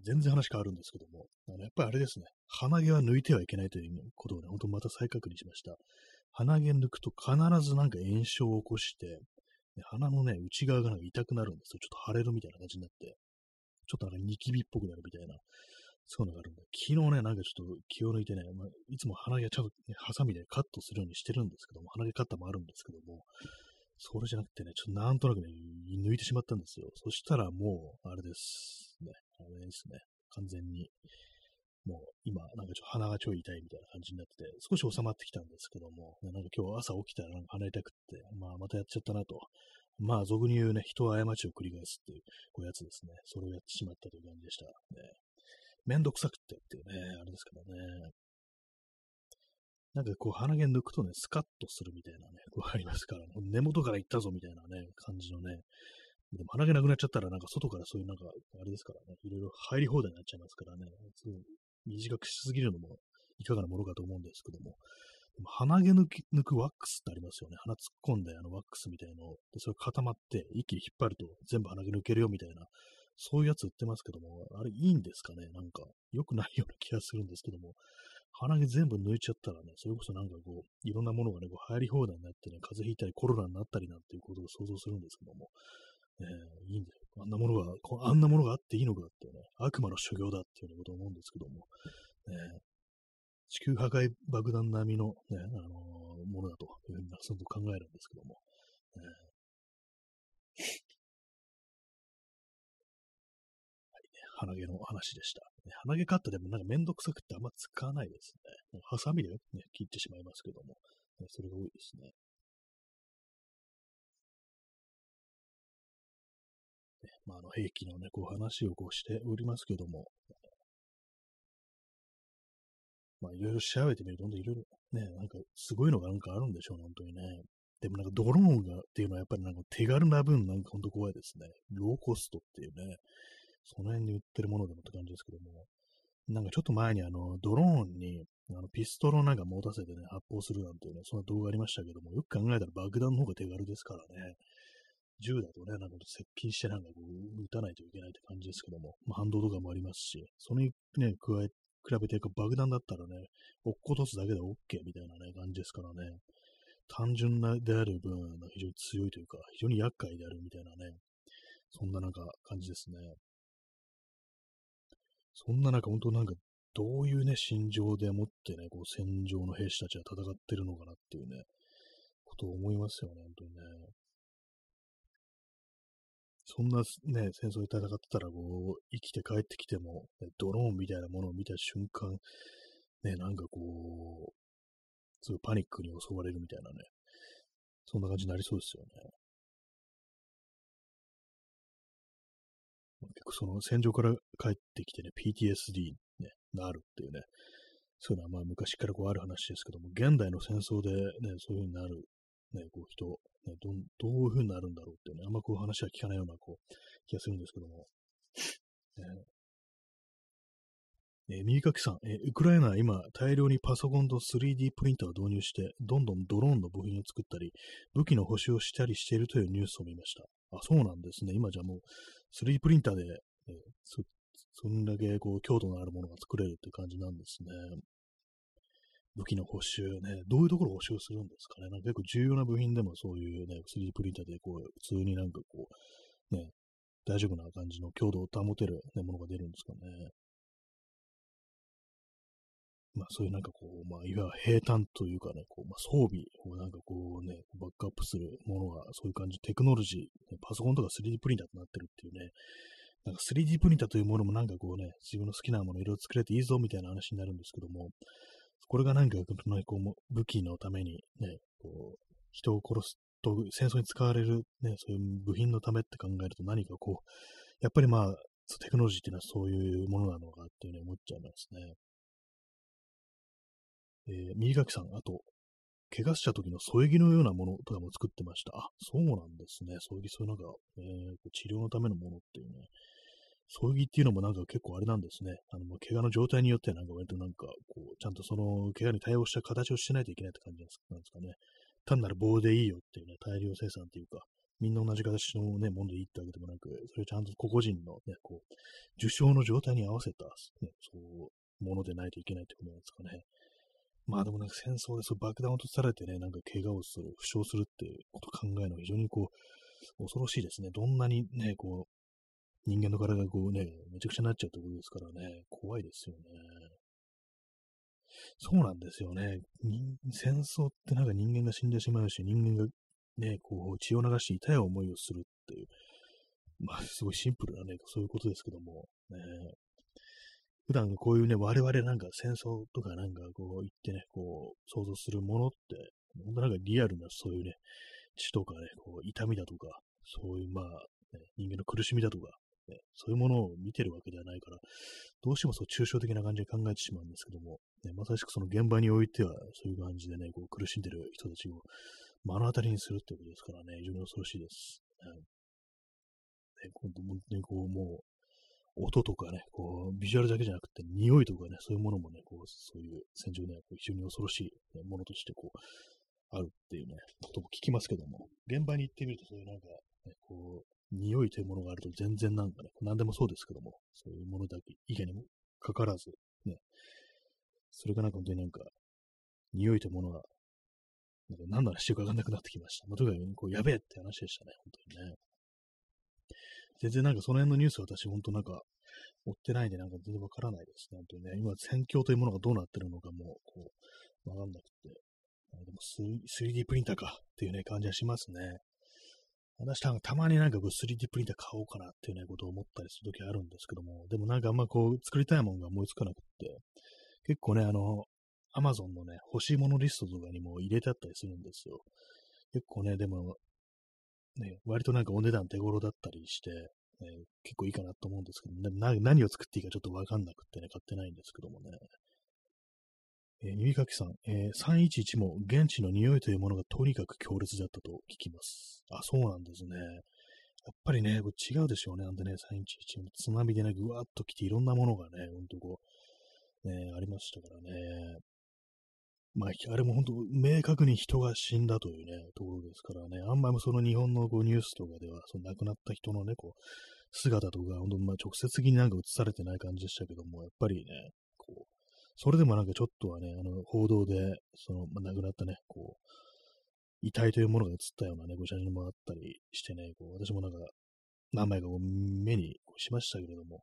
全然話変わるんですけども、やっぱりあれですね、鼻毛は抜いてはいけないということをね、本当また再確認しました。鼻毛抜くと必ずなんか炎症を起こして、鼻のね、内側がなんか痛くなるんですよ。ちょっと腫れるみたいな感じになって、ちょっとなんかニキビっぽくなるみたいな、そういうのがあるんで、昨日ね、なんかちょっと気を抜いてね、まあ、いつも鼻毛はちゃんと、ね、ハサミでカットするようにしてるんですけども、鼻毛カッターもあるんですけども、それじゃなくてね、ちょっとなんとなくね、抜いてしまったんですよ。そしたらもう、あれですね。あれですね。完全に、もう今、なんかちょっと鼻がちょい痛いみたいな感じになってて、少し収まってきたんですけども、なんか今日朝起きたらなんか鼻痛くって、まあまたやっちゃったなと。まあ俗に言うね、人は過ちを繰り返すっていう、こういうやつですね。それをやってしまったという感じでした。ね、めんどくさくってっていうね、あれですからね。なんかこう鼻毛抜くとね、スカッとするみたいなね、こうありますから、ね、根元から行ったぞみたいなね、感じのね。でも鼻毛なくなっちゃったら、なんか外からそういうなんか、あれですからね、いろいろ入り放題になっちゃいますからね、短くしすぎるのもいかがなものかと思うんですけども、でも鼻毛抜くワックスってありますよね。鼻突っ込んでワックスみたいのを、でそれ固まって一気に引っ張ると全部鼻毛抜けるよみたいな、そういうやつ売ってますけども、あれいいんですかね、なんか、良くないような気がするんですけども、鼻毛全部抜いちゃったらね、それこそなんかこう、いろんなものがね、こう入り放題になってね、風邪ひいたりコロナになったりなんていうことを想像するんですけども、いいんだよ。あんなものがあっていいのかっていうね、悪魔の所業だっていうようなことを思うんですけども、地球破壊爆弾並みの、ね、ものだというふうにそのと考えるんですけども、はいね、鼻毛の話でした。鼻毛カッターでもなんかめんどくさくてあんま使わないですね。ハサミで、ね、切ってしまいますけども、それが多いですね。まあ、兵器のね、こう話をこうしておりますけども、まあ、いろいろ調べてみると、いろいろね、なんかすごいのがなんかあるんでしょうね、本当にね。でもなんかドローンがっていうのはやっぱりなんか手軽な分、なんか本当怖いですね。ローコストっていうね。その辺に売ってるものでもって感じですけども、なんかちょっと前にドローンにピストルをなんか持たせてね、発砲するなんていうね、そんな動画ありましたけども、よく考えたら爆弾の方が手軽ですからね、銃だとね、なんか接近してなんかこう撃たないといけないって感じですけども、まあ、反動とかもありますし、それにね、比べて爆弾だったらね、落っことすだけで OK みたいなね、感じですからね、単純である分、非常に強いというか、非常に厄介であるみたいなね、そんななんか感じですね。そんな中、本当なんか、どういうね、心情でもってね、こう、戦場の兵士たちは戦ってるのかなっていうね、ことを思いますよね、本当にね。そんなね、戦争で戦ってたら、こう、生きて帰ってきても、ドローンみたいなものを見た瞬間、ね、なんかこう、すぐパニックに襲われるみたいなね、そんな感じになりそうですよね。結構その戦場から帰ってきてね、PTSD ね、なるっていうね、そういうのはまあ昔からこうある話ですけども、現代の戦争でね、そういう風になる、ね、こう人、ね、どういう風になるんだろうっていうね、あんまこう話は聞かないようなこう気がするんですけども。右垣さん、ウクライナは今大量にパソコンと 3D プリンターを導入してどんどんドローンの部品を作ったり武器の補修をしたりしているというニュースを見ました。あ、そうなんですね。今じゃもう 3D プリンターで、そんだけこう強度のあるものが作れるっていう感じなんですね。武器の補修ね、どういうところを補修するんですかね。なんか結構重要な部品でもそういうね 3D プリンターでこう普通になんかこうね大丈夫な感じの強度を保てる、ね、ものが出るんですかね。まあそういうなんかこう、まあいわゆる兵隊というかね、こう、まあ装備をなんかこうね、バックアップするものがそういう感じ、テクノロジー、パソコンとか 3D プリンターとなってるっていうね、なんか 3D プリンターというものもなんかこうね、自分の好きなものいろいろ作れていいぞみたいな話になるんですけども、これがなんかこう武器のためにね、こう、人を殺すと戦争に使われるね、そういう部品のためって考えると何かこう、やっぱりまあ、テクノロジーっていうのはそういうものなのかっていうふうに思っちゃいますね。右垣さん、あと、怪我した時の添え木のようなものとかも作ってました。あ、そうなんですね。添え木、そういうなんか、治療のためのものっていうね。添え木っていうのもなんか結構あれなんですね。怪我の状態によってなんか割となんか、こう、ちゃんとその怪我に対応した形をしてないといけないって感じなんですかね。単なる棒でいいよっていうね、大量生産っていうか、みんな同じ形のね、ものでいいってわけでもなく、それをちゃんと個々人のね、こう、受傷の状態に合わせた、ね、そう、ものでないといけないってことなんですかね。まあでもなんか戦争でそう爆弾を落とされてね、なんか怪我をする、負傷するっていうことを考えるのは非常にこう、恐ろしいですね。どんなにね、こう、人間の体がこうね、めちゃくちゃになっちゃうってことですからね、怖いですよね。そうなんですよね。戦争ってなんか人間が死んでしまうし、人間がね、こう、血を流して痛い思いをするっていう、まあすごいシンプルなね、そういうことですけども、ね。普段こういうね、我々なんか戦争とかなんかこう言ってね、こう想像するものって、本当なんかリアルなそういうね、血とかね、こう痛みだとか、そういうまあ、ね、人間の苦しみだとか、ね、そういうものを見てるわけではないから、どうしてもそう抽象的な感じで考えてしまうんですけども、ね、まさしくその現場においては、そういう感じでね、こう苦しんでる人たちを目の当たりにするってことですからね、非常に恐ろしいです。ね、本当にこうもう、音とかね、こう、ビジュアルだけじゃなくて、匂いとかね、そういうものもね、こう、そういう戦場には非常に恐ろしい、ね、ものとして、こう、あるっていうね、ことも聞きますけども、現場に行ってみると、そういうなんか、ね、こう、匂いというものがあると全然なんかね、何でもそうですけども、そういうものだけ以外にもかからず、ね、それがなんか本当になんか、匂いというものが、なんか何ならしてるかわかんなくなってきました。まあ、とにかく、こう、やべえって話でしたね、本当にね。全然なんかその辺のニュースは私本当なんか追ってないんでなんか全然わからないですね。本当にね、今戦況というものがどうなってるのかもこうわかんなくて。でも 3D プリンターかっていうね感じはしますね。私たまになんかこう 3D プリンター買おうかなっていうねことを思ったりするときあるんですけども、でもなんかあんまこう作りたいものが思いつかなくって、結構ねAmazon のね欲しいものリストとかにも入れてあったりするんですよ。結構ねでもね、割となんかお値段手頃だったりして、結構いいかなと思うんですけど、何を作っていいかちょっとわかんなくってね、買ってないんですけどもね。耳かきさん、311も現地の匂いというものがとにかく強烈だったと聞きます。あ、そうなんですね。やっぱりね、これ違うでしょうね。なんでね、311の津波でね、ぐわっと来ていろんなものがね、ほんとこう、ね、ありましたからね。まあ、あれも本当、明確に人が死んだというね、ところですからね、あんまりその日本のこうニュースとかでは、その亡くなった人のね、こう、姿とか、本当、まあ、直接的になんか映されてない感じでしたけども、やっぱりね、こう、それでもなんかちょっとはね、報道で、その、まあ、亡くなったね、こう、遺体というものが映ったようなね、ご写真もあったりしてね、こう、私もなんか、何枚かこう目にしましたけれども、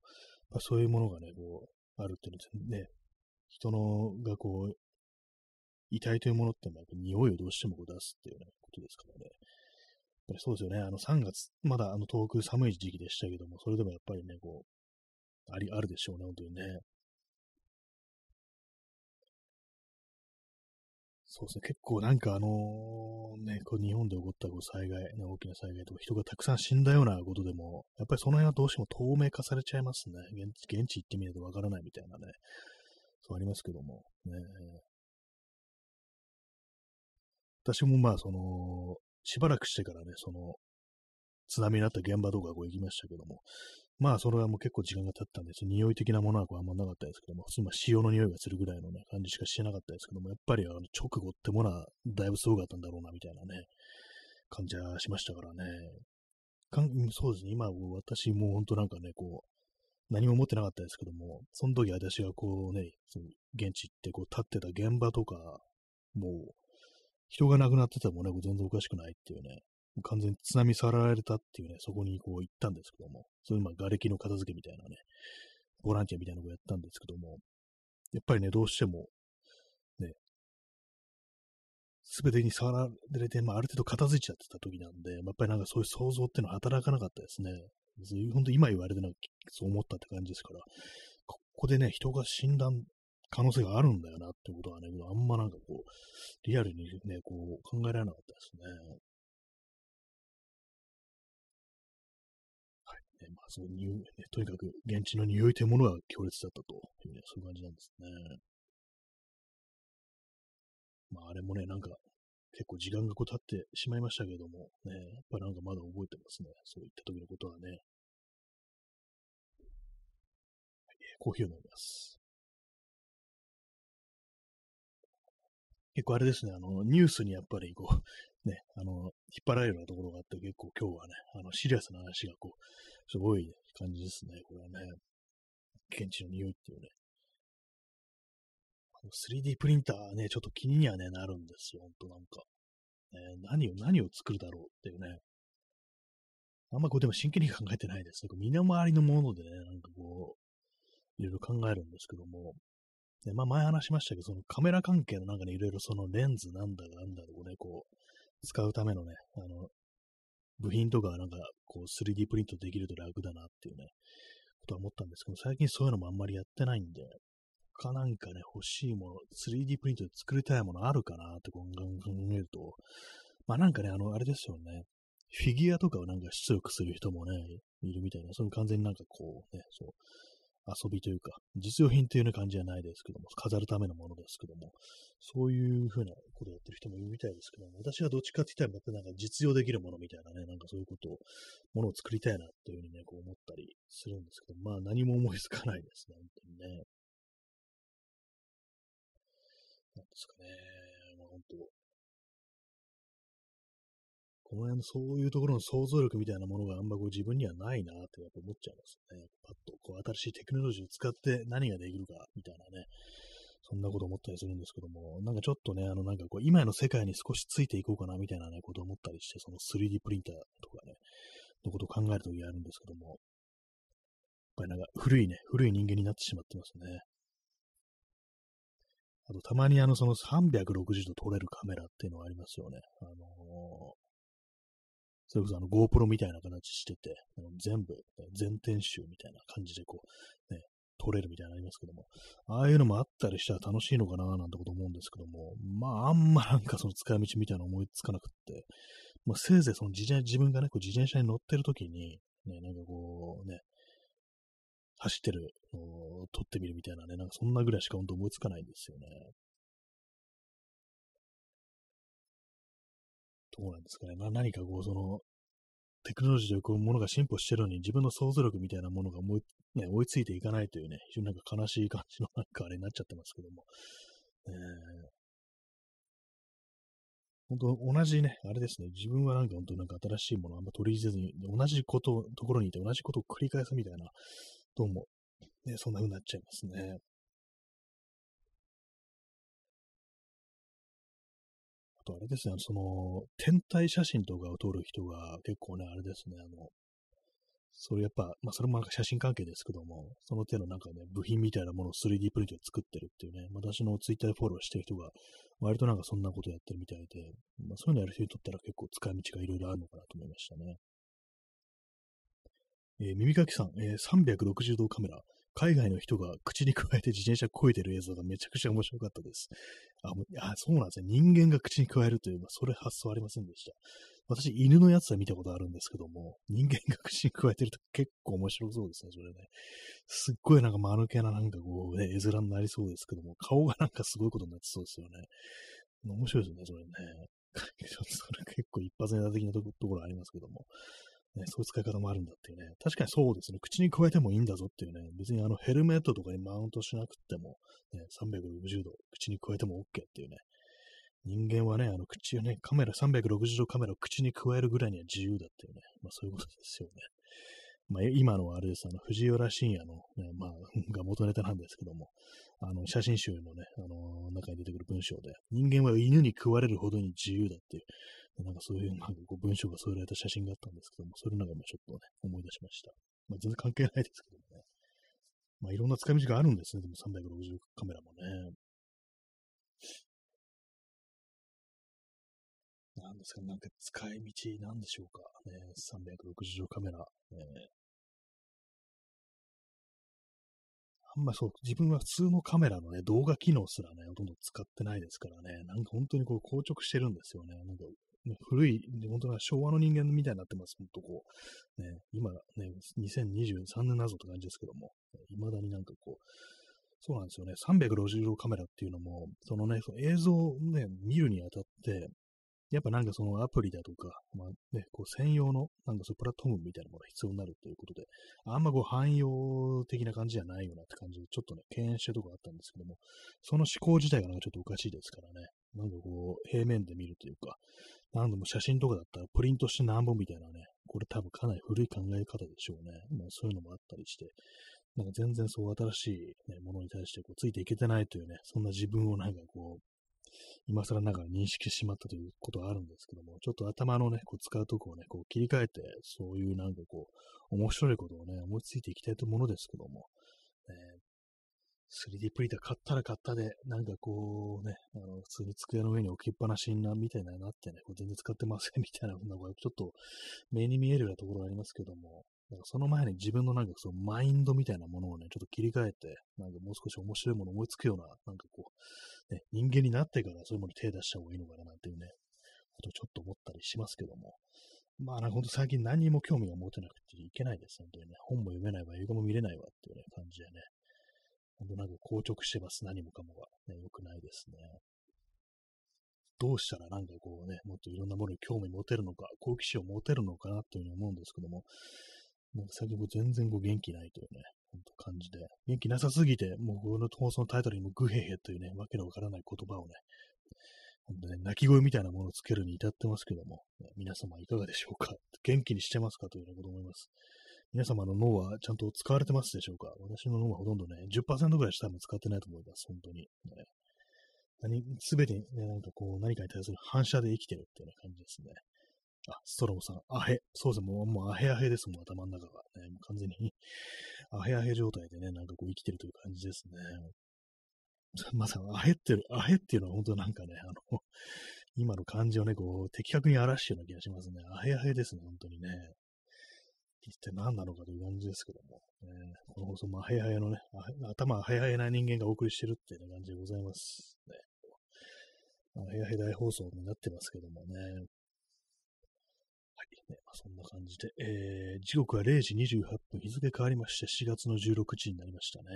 まあ、そういうものがね、こう、あるっていうのはね、人のがこう、遺体というものって、匂いをどうしても出すっていうようなことですからね。ぱりそうですよね。3月、まだ遠く寒い時期でしたけども、それでもやっぱりね、こう、あるでしょうね、本当にね。そうですね、結構なんかこう日本で起こったこう災害、ね、大きな災害とか人がたくさん死んだようなことでも、やっぱりその辺はどうしても透明化されちゃいますね。現地行ってみないとわからないみたいなね、そうありますけども、ね。私もまあしばらくしてからね、津波になった現場とかこう行きましたけども、まあそれはもう結構時間が経ったんです。匂い的なものはこうあんまなかったですけども、今潮の匂いがするぐらいのね、感じしかしてなかったですけども、やっぱり直後ってものはだいぶすごかったんだろうなみたいなね、感じはしましたからね。そうですね、今私も本当なんかね、こう、何も持ってなかったですけども、その時私がこうね、現地行ってこう立ってた現場とか、もう、人が亡くなっててもね、全然おかしくないっていうね、完全に津波さらわれたっていうね、そこにこう行ったんですけども、そういう瓦礫の片付けみたいなね、ボランティアみたいなのをやったんですけども、やっぱりね、どうしても、ね、すべてに触られて、ある程度片付いちゃってた時なんで、やっぱりなんかそういう想像っていうのは働かなかったですね。本当今言われてなんかそう思ったって感じですから、ここでね、人が死んだ可能性があるんだよなってことはね、あんまなんかこう、リアルにね、こう考えられなかったですね。まあ、そういう匂いね、とにかく現地の匂いというものが強烈だったという、ね、そういう感じなんですね。まあ、あれもね、なんか結構時間がこう経ってしまいましたけれども、ね、やっぱりなんかまだ覚えてますね。そういった時のことはね。はい、コーヒーを飲みます。結構あれですね、ニュースにやっぱりこう、ね、引っ張られるようなところがあって、結構今日はね、シリアスな話がこう、すごい感じですね、これはね。現地の匂いっていうね。3D プリンターね、ちょっと気にはね、なるんですよ、ほんとなんか。何を作るだろうっていうね。あんまこう、でも真剣に考えてないですね。身の回りのものでね、なんかこう、いろいろ考えるんですけども。で、まあ前話しましたけど、そのカメラ関係のなんかね、いろいろそのレンズなんだかなんだろうね、こう、使うためのね、部品とかなんかこう 3D プリントできると楽だなっていうね、ことは思ったんですけど、最近そういうのもあんまりやってないんで、他なんかね、欲しいもの、3D プリントで作りたいものあるかなって考えると、まあなんかね、あれですよね、フィギュアとかをなんか出力する人もね、いるみたいな、その完全になんかこうね、そう、遊びというか、実用品というような感じじゃないですけども、飾るためのものですけども、そういうふうなことをやってる人もいるみたいですけども、私はどっちかって言ったら、やっぱなんか実用できるものみたいなね、なんかそういうことを、ものを作りたいなっていうふうにね、こう思ったりするんですけど、まあ何も思いつかないですね、本当にね。なんですかね、まあ本当、この辺のそういうところの想像力みたいなものがあんまこう自分にはないなってやっぱ思っちゃいますね。パッとこう新しいテクノロジーを使って何ができるかみたいなね、そんなこと思ったりするんですけども、なんかちょっとね、なんかこう今の世界に少しついていこうかなみたいなね、ことを思ったりして、その 3D プリンターとかね、のことを考えるときがあるんですけども、やっぱりなんか古い人間になってしまってますね。あとたまにその360度撮れるカメラっていうのがありますよね。それこそGoPro みたいな形してて、全部、全編集みたいな感じでこう、ね、撮れるみたいなのありますけども、ああいうのもあったりしたら楽しいのかななんてこと思うんですけども、まああんまなんかその使い道みたいなの思いつかなくって、まあ、せいぜいその自分がね、こう自転車に乗ってる時に、ね、なんかこうね、走ってるのを撮ってみるみたいなね、なんかそんなぐらいしか本当思いつかないんですよね。どうなんですかね。まあ、何かこう、テクノロジーというものが進歩してるのに、自分の想像力みたいなものが追いついていかないというね、非常になんか悲しい感じのなんかあれになっちゃってますけども。本当同じね、あれですね、自分はなんか本当なんか新しいものをあんま取り入れずに、同じこと、ところにいて同じことを繰り返すみたいな、どうも、ね、そんな風になっちゃいますね。あれですね、天体写真とかを撮る人が結構ね、あれですね、そういうやっぱ、まあそれもなんか写真関係ですけども、その手のなんかね、部品みたいなものを 3D プリントで作ってるっていうね、私のツイッターでフォローしてる人が、割となんかそんなことやってるみたいで、まあそういうのやる人にとったら結構使い道がいろいろあるのかなと思いましたね。耳かきさん、360度カメラ。海外の人が口に加えて自転車漕いでる映像がめちゃくちゃ面白かったです。そうなんですね。人間が口に加えるという、それ発想ありませんでした。私、犬のやつは見たことあるんですけども、人間が口に加えてると結構面白そうですね、それね。すっごいなんか間抜けななんかこう、ね、絵面になりそうですけども、顔がなんかすごいことになってそうですよね。面白いですね、それね。それ結構一発ネタ的なところありますけども。ね、そういう使い方もあるんだっていうね。確かにそうですね。口に加えてもいいんだぞっていうね。別にヘルメットとかにマウントしなくても、ね、360度口に加えても OK っていうね。人間はね、口をね、カメラ、360度カメラを口に加えるぐらいには自由だっていうね。まあそういうことですよね。まあ今のあれです、藤原信也の、ね、まあ、が元ネタなんですけども、写真集のね、中に出てくる文章で、人間は犬に食われるほどに自由だっていう。なんかそういう、なんかこう文章が添えられた写真があったんですけども、それなんか今ちょっとね、思い出しました。まあ全然関係ないですけどもね。まあいろんな使い道があるんですね、でも360カメラもね。なんですか、なんか使い道なんでしょうか。ね、360カメラ。あんまそう、自分は普通のカメラのね、動画機能すらね、ほとんど使ってないですからね、なんか本当にこう硬直してるんですよね。なんか古い、本当に昭和の人間みたいになってます。本当こう、ね、今ね、2023年なぞって感じですけども、未だになんかこう、そうなんですよね、360度カメラっていうのも、そのね、その映像をね、見るにあたって、やっぱなんかそのアプリだとか、まあね、こう専用の、なんかそうプラットフォームみたいなものが必要になるということで、あんまこう汎用的な感じじゃないよなって感じで、ちょっとね、敬遠してるとこあったんですけども、その思考自体がなんかちょっとおかしいですからね、なんかこう、平面で見るというか、何度も写真とかだったらプリントしてなんぼみたいなね、これ多分かなり古い考え方でしょうね。まあそういうのもあったりして、なんか全然そう新しい、ね、ものに対してこうついていけてないというね、そんな自分をなんかこう、今更ながら認識してしまったということはあるんですけども、ちょっと頭のね、こう使うとこをね、こう切り替えて、そういうなんかこう、面白いことをね、思いついていきたいというものですけども、3D プリンター買ったら買ったで、なんかこうね、普通に机の上に置きっぱなしにな、みたいななってね、こう全然使ってませんみたいなのが、ちょっと目に見えるようなところがありますけども、なんかその前に自分のなんかそのマインドみたいなものをね、ちょっと切り替えて、なんかもう少し面白いものを思いつくような、なんかこう、ね、人間になってからそういうものに手出した方がいいのかななんていうね、ことをちょっと思ったりしますけども。まあなんかほんと最近何にも興味が持てなくていけないです、本当にね。本も読めないわ、映画も見れないわっていうね、感じでね。ほんとなんか硬直してます、何もかもが。ね、良くないですね。どうしたらなんかこうね、もっといろんなものに興味持てるのか、好奇心を持てるのかなというふうに思うんですけども、なんか最近全然こう元気ないというね、ほんと感じで、元気なさすぎて、もうこの放送のタイトルにもグヘヘというね、わけのわからない言葉をね、ほんとね、泣き声みたいなものをつけるに至ってますけども、ね、皆様いかがでしょうか。元気にしてますかというようなこと思います。皆様の脳はちゃんと使われてますでしょうか。私の脳はほとんどね、10% ぐらいしか多分使ってないと思います、本当に。ね、すべて、ね、なんかこう、何かに対する反射で生きてるっていうような感じですね。あ、ストロムさん、アヘ。そうですね、もうアヘアヘですもん、頭の中が、ね。もう完全に、アヘアヘ状態でね、なんかこう生きてるという感じですね。まさに、アヘっていうのは本当なんかね、今の感じをね、こう、的確に表してるような気がしますね。アヘアヘですね、本当にね。一体何なのかという感じですけども。この放送もアヘアヘのね、頭アヘアヘな人間がお送りしてるっていう、ね、感じでございます、ね。ヘアヘ大放送になってますけどもね。はい。ね、まあ、そんな感じで、時刻は0時28分、日付変わりまして4月の16日になりましたね。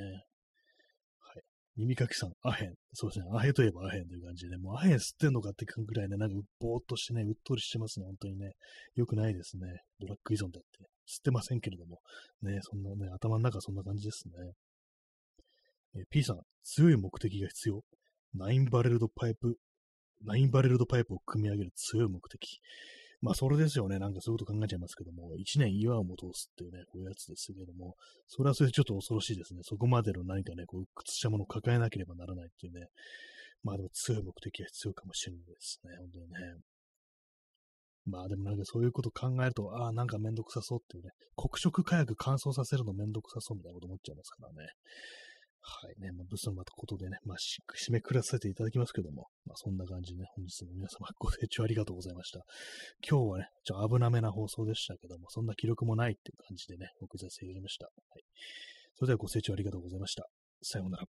はい。耳かきさん、アヘン。そうですね。アヘといえばアヘンという感じでね、もうアヘン吸ってんのかってくらいね、なんかぼーっとしてね、うっとりしてますね。本当にね。良くないですね。ドラッグ依存だって、ね。吸ってませんけれども。ね、そんなね、頭の中そんな感じですね。P さん、強い目的が必要。9バレルドパイプを組み上げる強い目的。まあ、それですよね。なんかそういうこと考えちゃいますけども、一年岩をも通すっていうね、こういうやつですけども、それはそれでちょっと恐ろしいですね。そこまでの何かね、こう、屈したものを抱えなければならないっていうね。まあ、でも強い目的が必要かもしれないですね。本当にね。まあでもなんかそういうこと考えると、ああなんかめんどくさそうっていうね、黒色火薬乾燥させるのめんどくさそうみたいなこと思っちゃいますからね。はいね、まあ、そのまたことでね、まあ、締めくらさせていただきますけども、まあ、そんな感じでね、本日の皆様ご清聴ありがとうございました。今日はね、ちょっと危なめな放送でしたけども、そんな気力もないっていう感じでね、お送りさせていただきました。はい。それではご清聴ありがとうございました。さようなら。